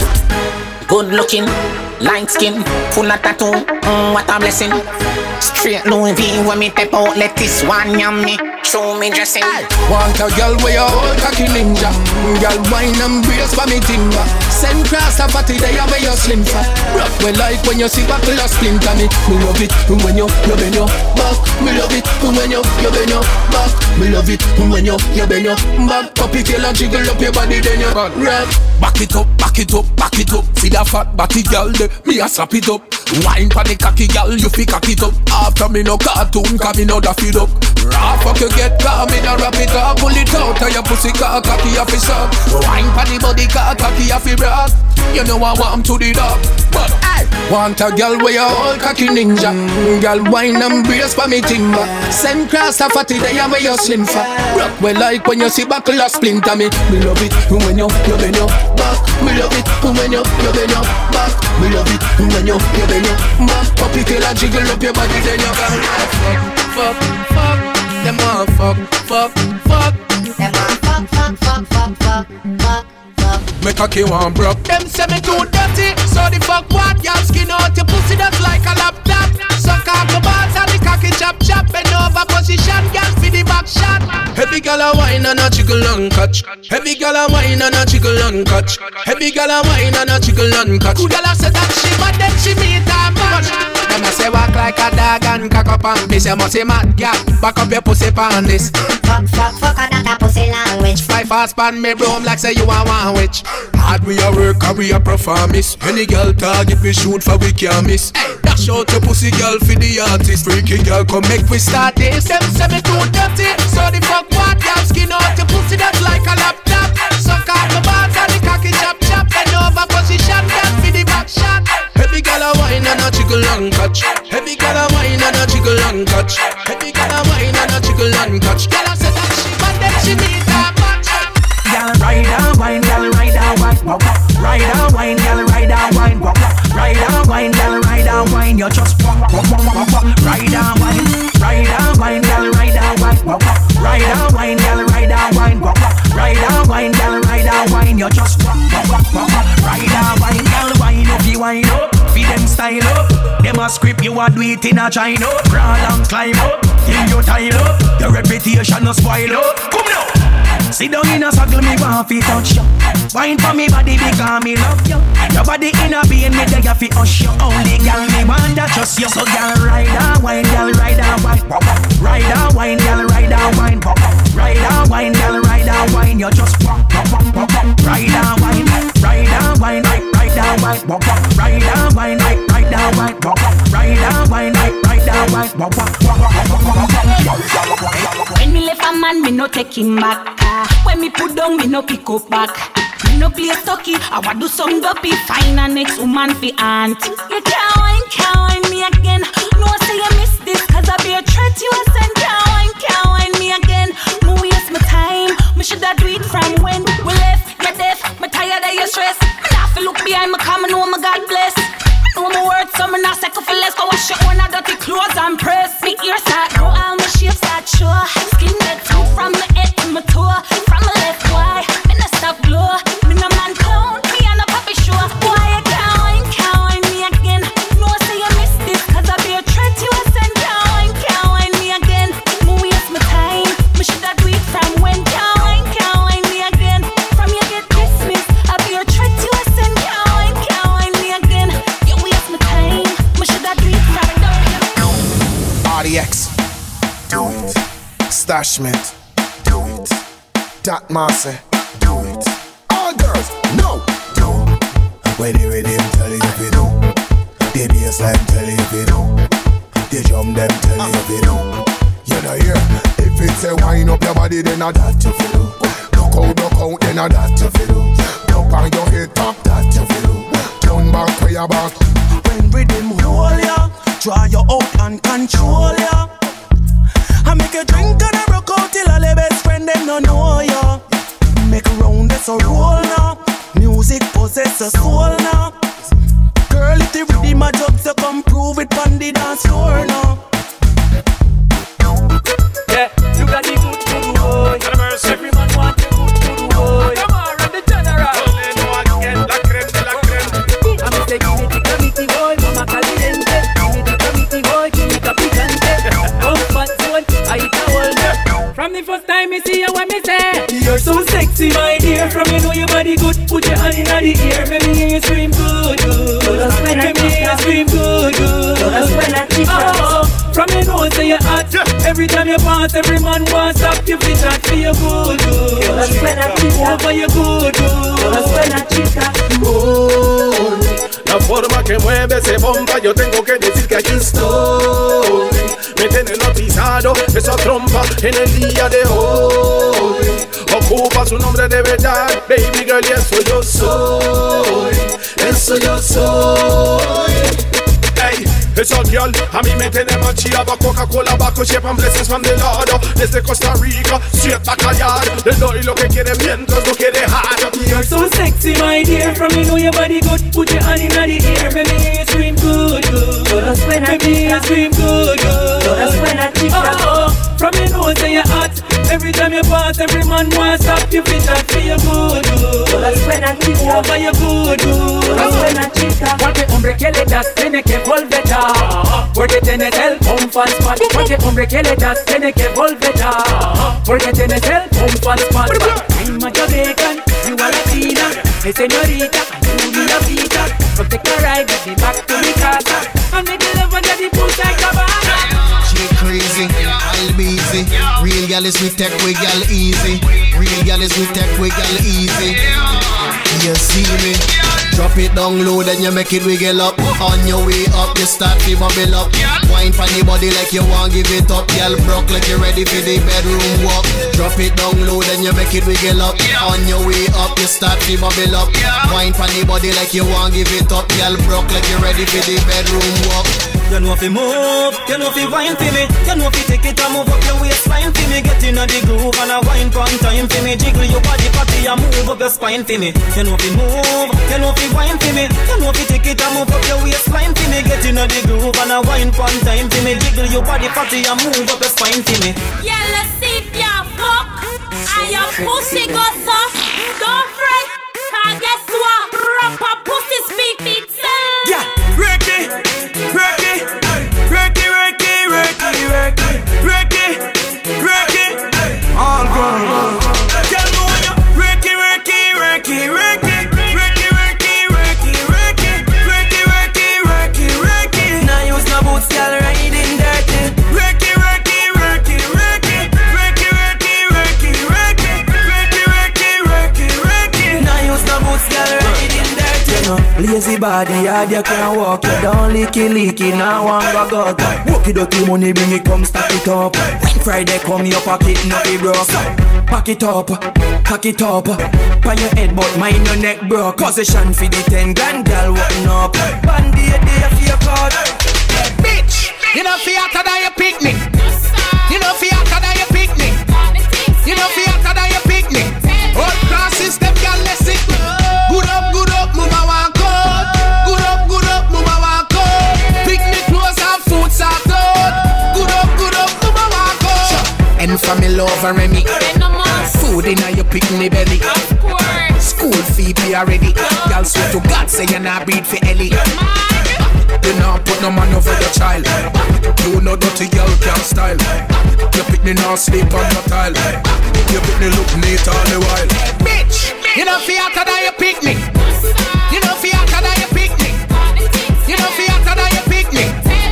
Good looking, light skin, full of tattoo, mm, what a blessing. Straight Louis V when me tap out, let this one yam me, show me dressing. Want a girl with a whole cocky ninja, girl wine and brace for me timber. Send cross a party day away your slim fat. Rock me like when you see buckle a splinter me. Me love it when you, you bend your back. Me love it when you, you bend your back. Me love it when you, you bend your back. Pop it till and jiggle up your body then you run. Back it up, back it up, back it up. See that fat batty girl de, me a slap it up. Wine for the cocky girl, you fi cock it up. After me no cartoon, cause me no da feed up. Raw fuck you get car, me no wrap it up. Pull it out, tell your pussy car, cocky a fi suck. Wine for the body car, cocky a fi rock. You know I want to the dog, but I want a girl with a whole cocky ninja. Girl wine and brace for me timber. Send cross the fatty day away your slim fat. Rock well like when you see buckle a splinter me. Me love it when you, you bend your back. Me love it when you, you bend your back. Me love it when you, you bend your back. Pop it till I jiggle up your body then you can fuck, fuck, fuck. Them all fuck, fuck, fuck. Them all fuck, fuck, fuck, fuck, fuck, fuck. Me cocky one broke. Them say me too dirty, so the fuck what? Y'all skin out your pussy that's like a laptop. Suck off the balls and the cocky chop chop. Bend over position, girl for the back shot. Heavy gal a wine and a jiggle and catch. Heavy gal a wine and a jiggle and catch. Heavy gal a wine and a jiggle and catch. Good gal a say that she but then she meet a match. Them a say walk like a dog and cock up and piss. You must say mad gal, back up your pussy pan this. Fuck fuck fuck on that pussy language. Fly fast pan me broom like say you a one witch. Hard we a work and we a performance. Any girl target we shoot for we can't miss. Dash out your pussy girl for the artist. Freaky girl come make we start this. Them say me too dirty, so the fuck what? Y'all skin out your pussy that's like a laptop. Suck out the balls and the cocky chop chop. Bend over position, girl for the back shot. Heavy girl a wine and a jiggle and catch. Heavy girl a wine and a jiggle and catch. Heavy girl a wine and a jiggle and catch. Girl a say that she but then she need a match. Girl ride a wine, girl ride a wine, walk up. Ride a wine, girl ride a wine, walk up. Ride a wine, girl ride a wine, you just walk, walk, walk, walk, walk. Ride a wine, ride a wine, girl ride a wine, walk up. Ride a wine, girl ride a wine, walk up. Ride a wine, girl ride a wine, you just walk, walk, walk, walk, walk. Ride a wine, girl wine up, you wine up. Feed them style up, them a script you a do it in a China. Crawl and climb up, till you tile up. Your reputation no spoil up. Come now. Sit down in a circle, me want fi touch you. Wine for me body because me love you. Your body in a pain, me there fi hush you. Only girl me want to trust you. So girl ride a wine, girl ride a wine, ride a wine, girl ride a wine, ride a wine, girl ride a wine. You just walk, walk, walk, ride a wine, ride a wine, ride a wine, ride a wine, ride a wine, ride a wine, ride a wine. When me left a man, me no take him back. When me put down, me no pick up back. Me no play stocky, I wa do some dopey. Find a next woman fi aunt. You can't wine, can't wine me again. No say you miss this, cause I be a threat you a send. Can't wine, can't wine me again. Me waste my time, me shoulda do it from when. We left, you're deaf, me tired of your stress. Me not fi look behind me, cause me know me God bless. Me know my words, so me not second for less. Go wash your own dirty clothes and press. Me ears start grow and my shape start sure. Skin that too from me head to my toe. From a left, why? Me no stop glow. Me no man clown. Me and a puppy show. Why you can't wine, can't wine me again? No say you miss this, cause I be a threat you a send. Can't wine, can't wine me again. Me waste my time. Me shoulda do it from when. Can't wine, can't wine me again. From you get dismissed, I be a threat you a send. Can't wine, can't wine me again. You waste my time. Me shoulda do it from when. R D X, do it. Stash mint. That Marcy, do it. All girls, no, do it. When they read them, tell you if you do. They be a slime, tell you if you do. They jump them, tell you if you do. You inna here. If it's a wind up your body, then a that you feel. Look out, look out, then a that you feel. Look on your head top, that you feel. Down back, way back. When rhythm roll ya, draw you out and control ya. I make you drink and I rock out till all your best friend them no know ya. Make a round that's a roll now. Music possess a soul now. Girl, if the rhythm a drop, so come prove it on the dance floor now. Yeah, you got the good good boy. Every man want the good good boy. Come on, run the general. Only know I get la creme de la creme. I'm a say give me the committee boy, mama caliente. Give me the committee boy, give me the picante. Come fat zone, I eat a whole day. From the first time me see you, when me say you're so sexy, my dear. From you know your body good, put your hand inna the ear, make me hear you scream good good. Make me hear you scream good good. Oh. From your nose to your heart, yeah. Every time you pass, every man wants up your fish out for your good good. Over your good good. Oh, la forma que mueve ese bomba, yo tengo que decir que aquí estoy. Me tiene notizado esa trompa en el día de hoy. Ocupa su nombre de verdad, baby girl, y eso yo soy. Eso yo soy. It's a girl, I mean, me tiene manchilla, but Coca-Cola, baco, shape and blessings from the Lord. Desde Costa Rica, straight back a yard. Le doy lo que quiere mientras no quiere hard. You're so sexy, my dear. From me know your body good. Put your hand in the ear. Baby, you scream good, good. Baby, you scream good, good. Oh, from your nose to your heart. Every time you pass, every man wants up your feet and feel good, good. Over your good, good. Porque hombre que le das tiene que volver ya. Porque tienes el pompa spot. Porque hombre que le das tiene que volver ya. Porque tienes el pompa spot. I'm a Jamaican, you are Latina. Hey señorita, you need a visa. From the Caribbean, me back to mi casa. I'm the love under the push like a banana. She crazy, I'll be easy. Real gal is we take we gal easy. Real gal is we take we gal easy. You see me? Drop it down low, then you make it wiggle up. On your way up, you start to bubble up. Wine for the body like you want give it up. Y'all broke like you ready for the bedroom walk. Drop it down low, then you make it wiggle up. On your way up, you start to bubble up. Wine for the body like you want give it up. Y'all broke like you ready for the bedroom walk. You know if you move, you know if you wine for me. You know if you take it and move up your waistline for me. Get in a the groove and a wine from time for me. Jiggle your body party and move up your spine for me. You know if you move, you know if you wine for me. You know if you take it and move up your waistline for me. Get in a the groove and a wine from time for me. Jiggle your body party and move up your spine for me. Yeah, let's see if your fuck and your pussy goes off. Don't fret, cause guess what? Proper pussy speak me too. Yeah, Ricky, Ricky, Ricky, Ricky, Ricky, Ricky, Ricky, Ricky, all gone. Tell me when you Ricky, Ricky, Ricky, Ricky. Y'all riding dirty. Ricky, Ricky, Ricky, Ricky, Ricky, Ricky, Ricky, Ricky, Ricky, Ricky, Ricky, Ricky. Now use the boots, y'all riding dirty. You know, lazy body, hard you can't walk. You don't leaky leaky, now I'm go go go. Walkie dokie money, bring it, come stack it up. Friday come, your pocket not be broke. Pack it up, pack it up. Pan your head, but mind your neck broke. Position for the ten grand, girl, walking up. Bandy a day for your card. Bitch, you know fiata that you pick me. You know fiata that you pick me. You know fiata that you pick me. All classes them can less it. Good up, good up, mama walk out. Good up, good up, mama walk out. Pick me clothes and food out. Good up, good up, mama walk out. And from me love and Remy. Food inna you pick me belly. School fee be already. Y'all swear to God say you not breed for Ellie. You not put no man over your child. You know dirty girl can't style. You pick me now sleep on your tile. You pick me look neat all the while. Bitch, you know fiata that you pick me. You know fiata that you pick me. You know fiata that you pick me.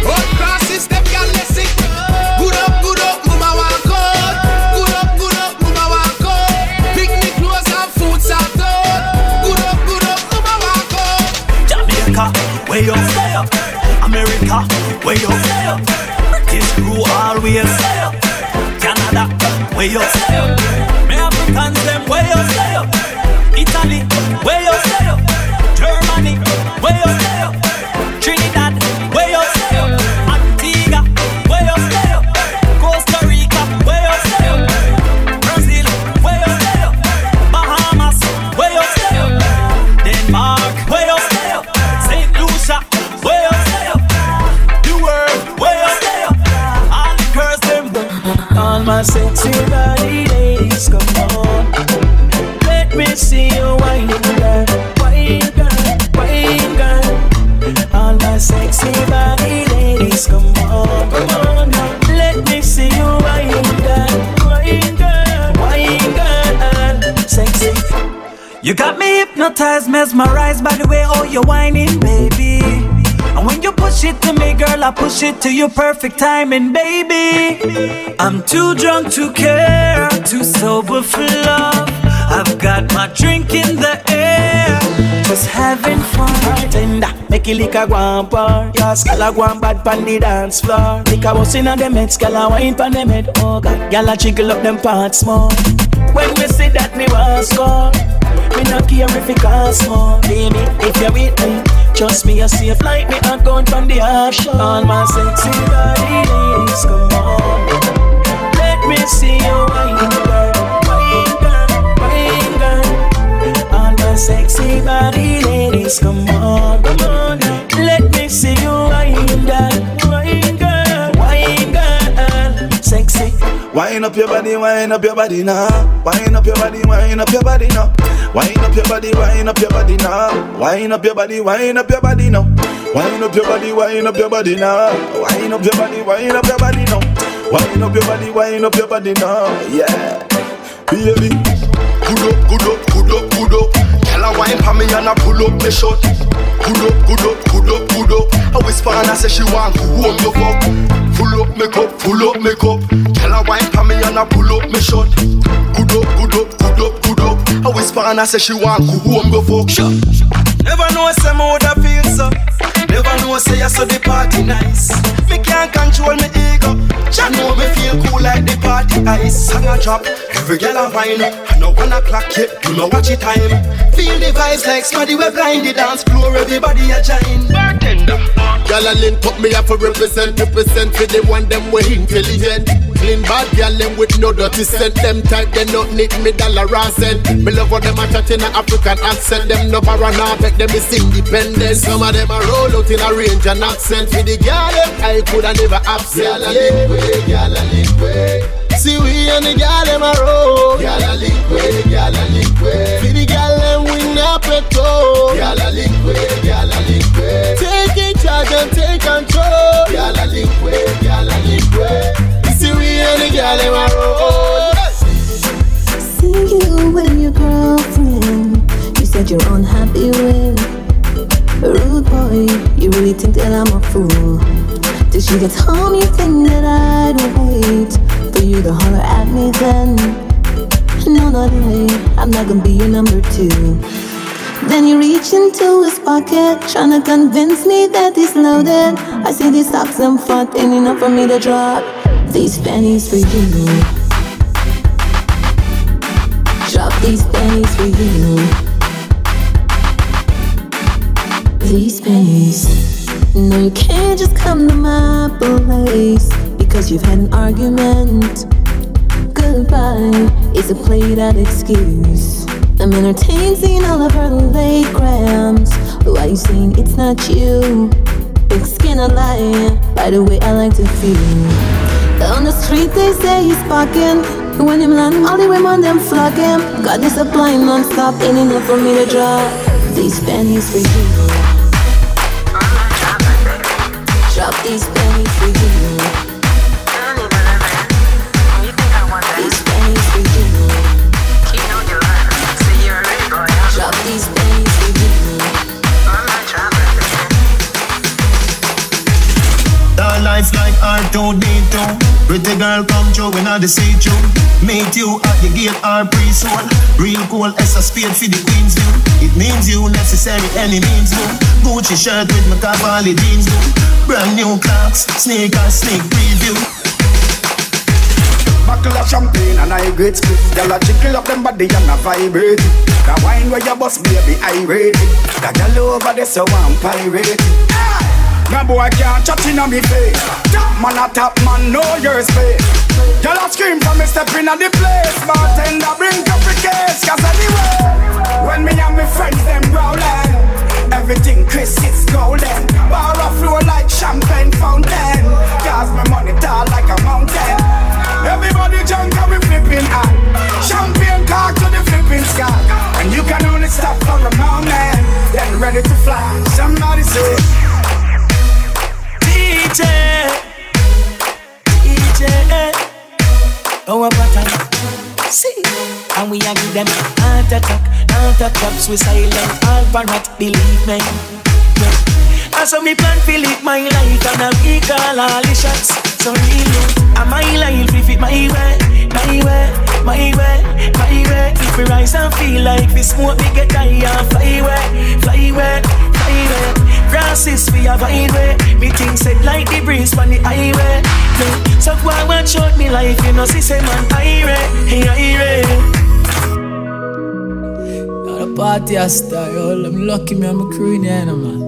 All classes them girl less sick. Good up, good up, mama walk out. Good up, good up, mama walk out. Pick me clothes and food out. Good up, good up, mama walk out. Jamaica, where you stay up? America, where you stay up? British crew always stay up. way you say up. Me Africans them way you say up. Italy, way you say up. Germany, way you say up. Trinidad, way you say up. Antigua, way you say up. Costa Rica, way you say up. Brazil, way you say up. Bahamas, way you say up. Denmark, way you say up. Saint Lucia, way you say up. The world, way you say up. All the girls them on my sexy body. See you whine, girl, whine, girl, whine, girl. All my sexy body ladies, come on, come on now. Let me see you whine, girl, whine, girl, whine, girl. Sexy. You got me hypnotized, mesmerized by the way all you're whining, baby. And when you push it to me, girl, I push it to you, perfect timing, baby. I'm too drunk to care, too sober for love. I've got my drink in the air, just having fun. Tender, make it lick a guan bar. Your scala guan bad pan the dance floor. Lick a boss in a dem head, scala wine pan dem head. Oh God, y'all a jiggle up them parts more. When we say that me want score, me no care if it costs more. Baby, if you're with me, trust me you're safe like me a gun from the offshore. All my sexy body ladies, come on, let me see you wine. Sexy body ladies, come on, come on. Let me see you whine, girl, whine, girl, whine, girl. Sexy. Whine up your body, whine up your body now. Whine up your body, whine up your body now. Whine up your body, whine up your body now. Whine up your body, whine up your body now. Whine up your body, whine up your body now. Whine up your body, whine up your body now. Whine up your body, whine up your body now. Yeah, baby. Good up, good up, good up, good up. I wine for me and I pull up me shot. Pull up, good up, good up, good up. I whisper and I say she want to hold your fuck. Pull up me cup, pull up me cup. Girl, I wine for me and I pull up me shot. Good up, good up, good up, good up. I whisper and I say she want to hold your fuck. Never know say me woulda feel so. Never know say I saw the party nice. Me can't control me ego. Jah know me feel cool like the party ice. Song a drop, every girl a wine. I know one o'clock yet, you know watch it time. Feel the vibes like smarty we blind the dance floor. Everybody a join. Bartender, girl a link up me up for represent, represent for the one them we intelligent. Clean bad girl them with no dirty scent. Them type they not need me dollar and cent. Me love how them a chat in a African accent. Them no paranoid. Them is independent. Some of them are roll out in a range and accent. For the girl I could have never absent. Gyal a link way, gyal a link way. See we and the gyal them a roll. Gyal a link way, gyal a link way. For the gyal them we not petrol. Gyal a link way, gyal a link way. Take charge and take control. Gyal a link way, gyal a link way. See we and the gyal them a roll. See you and your girlfriend. Said you're unhappy with rude boy. You really think that I'm a fool? Till she gets home, you think that I'd wait for you to holler at me then? No, not really. I'm not gonna be your number two. Then you reach into his pocket, trying to convince me that he's loaded. I see these socks and fought, ain't enough for me to drop these pennies for you. Drop these pennies for you. These pennies. No, you can't just come to my place because you've had an argument. Goodbye is a played out excuse. I'm entertained seeing all of her late grams. Why you saying it's not you? Big skin, I lie. By the way, I like to feel. On the street they say he's fucking. When him land, all the women them flock him. Got this applying non-stop, ain't enough for me to drop these pennies for you. Drop these pennies for you. These pennies for you. Drop these pennies for you. The lights like R two D two. Pretty girl come through when I deceive you. Meet you at the gate or pre-soul. Real cool as a spade for the queen's view. It means you necessary any means do. Gucci shirt with my Cavalli jeans do. Brand new clocks, sneakers, sneak preview. buckle of champagne and I great split. Y'all a chickle up them body and a vibrate. The wine where your boss baby I rate it. The girl over there so I'm pirate. No boy can't chat in on me face. Top man a top man, know your space. Y'all a scream from me stepping on the place. Bartender bring coffee case. Cause anyway, when me and me friends them growling, everything crisp, it's golden. Bar of flow like champagne fountain. Cause my money tall like a mountain. Everybody junk and we flipping high. Champagne cock to the flipping sky. And you can only stop for a moment, then ready to fly. Somebody say D J, D J, oh a button, see. And we a give them heart attack. Out of clubs, we silent, all parrot, believe me. I saw me plan feel it, my life, and I recall all the shots. So really, and my life, if it my way, my way, my way, my way. If we rise and feel like we smoke, we get high and fly away, fly away, fly away. Grasses, we have a way, me things said like the breeze on the highway. So go and watch out me life, you know, see, say man, I way, hey, I way. Party a style, I'm lucky me I'm a crew yeah, no, man.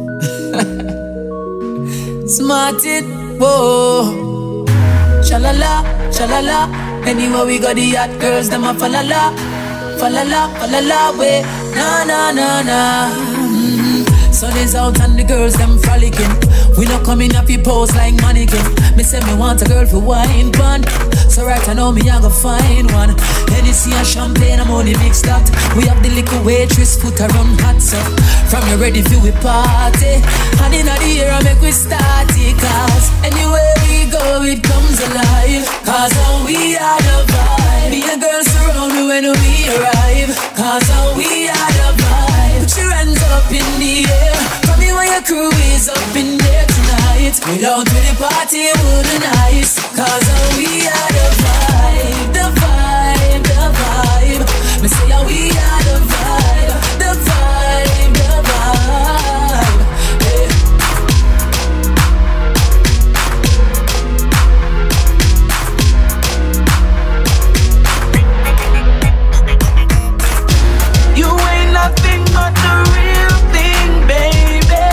Smart it, whoa. Shalala, shalala. Anywhere we got the hot girls, them a falala, falala, falala way. Na na na na. Mm-hmm. Sun is out and the girls them frolicking. We not coming up your pose like mannequin. Me say me want a girl for wine band. So right I know me I go find one. Hennessy and champagne I'm only mixed that. We have the little waitress foot around hot so from your ready view we party. And in the year I make we start it. Cause anywhere we go it comes alive. Cause how we are the vibe. Me and girls surround me when we arrive. Cause how we are the vibe. Put your hands up in the air. From me when your crew is up in there tonight. Without me the party wouldn't ice. Cause how we are the the vibe, the vibe, the vibe. Me say how we are the vibe, the vibe, the vibe. Hey. You ain't nothing but the real thing, baby.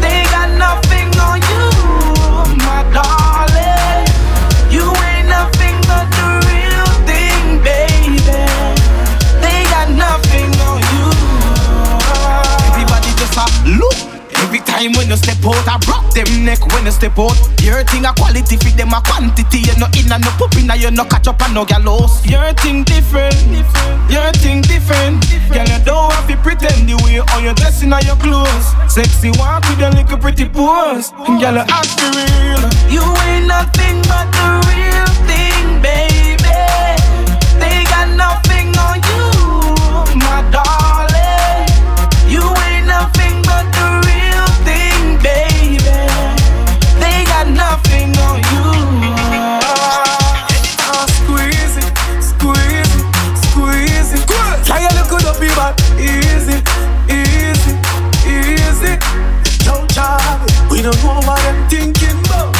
They got nothing on you, my darling. You ain't nothing but the real thing, baby. They got nothing on you. Everybody just a look. Every time when you step out, I rock them neck when you step out. Your thing a quality, feed them a quantity. You no in and no poop in and you no catch up and no get lost. Your thing different, different. Your thing different, different. Girl, you don't have to pretend the way all your dressing and your clothes. Sexy walk with your little pretty pose. Girl, you act real. You ain't nothing but the real thing, baby. They got nothing on you, my darling. You ain't nothing but the real thing, baby. They got nothing on you. Oh, squeeze it, squeeze it, squeeze it. Try a little to be back. Easy, easy, easy. Don't try. We don't know what I'm thinking about.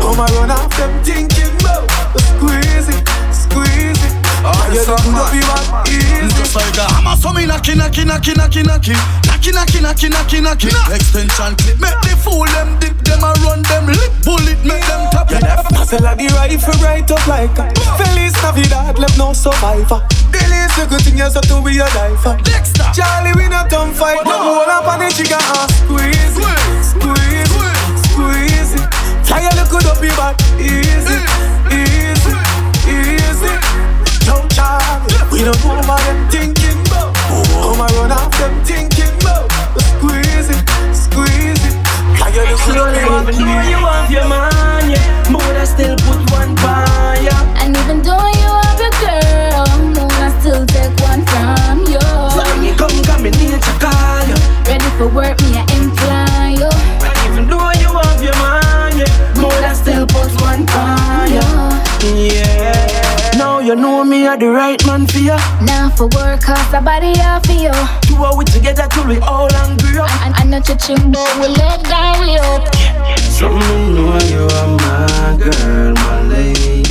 Come and run off them thinking about. Squeeze it, squeeze it. Oh, you don't know what I'm thinking. I'm a so me knocky, knocky, knocky, knocky, knocky. Knocky, knocky, knocky, knocky, knocky. Extension clip, make the fool them dip them and run them lip. Bullet, make them tap. You never pass a like the rifle right up like a Feliz Navidad, left no survivor. Delete the good thing, you have to be a diver. Charlie, we not done fight. No more up on the chicken and squeeze it, squeeze it, squeeze it. Try a look good up your back. Easy, easy, easy. Don't try. We don't know about them thinking about. Come and run off them thinking about. Squeeze it, squeeze it. Try a look good up your back. Even though you have your man, yeah, more still put one by ya. And even though you have a girl, more I still take one from you. So when you come, come in here to call you. Ready for work, me I imply you. And even though you have your man, yeah, more I still put one by ya. Yeah. Now you know me, I the right man for you. Now for work, cause the body I feel. Two of we together till we all angry up. I, I, I know touching, but we love that we up. Some know you are my girl, my lady.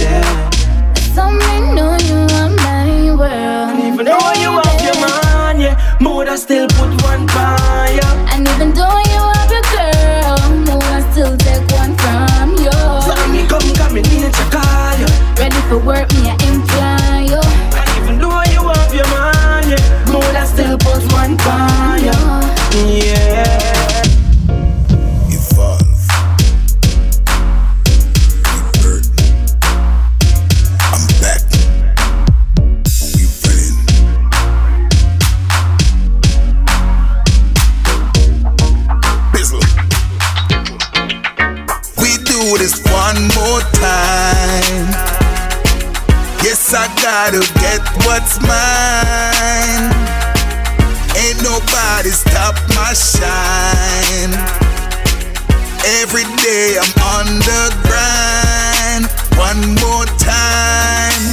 some men know you are my world. And even though you have your man, yeah, mood I still put one by you. And even though you have your girl, mood I still take one from you. So when you come, come, you need to call you. Ready for work, me I imply you. And even though you have your man, yeah, mood I still put one by you. Yeah. I gotta get what's mine. Ain't nobody stop my shine. Every day I'm on the grind. One more time.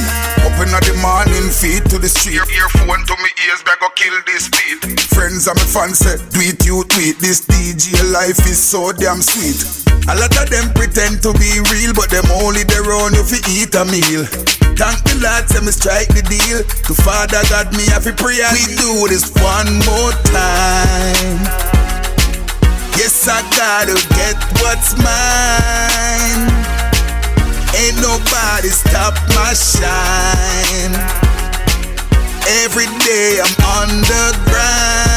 Up in the morning, feet to the street. Your earphone to me ears, back go kill this beat. Friends and my fans say, tweet you, tweet this D J life is so damn sweet. A lot of them pretend to be real, but them only they run if you eat a meal. Thank the Lord, say me strike the deal. To Father God, me have to pray. We do this one more time. Yes, I gotta get what's mine. Ain't nobody stop my shine. Every day I'm on the grind.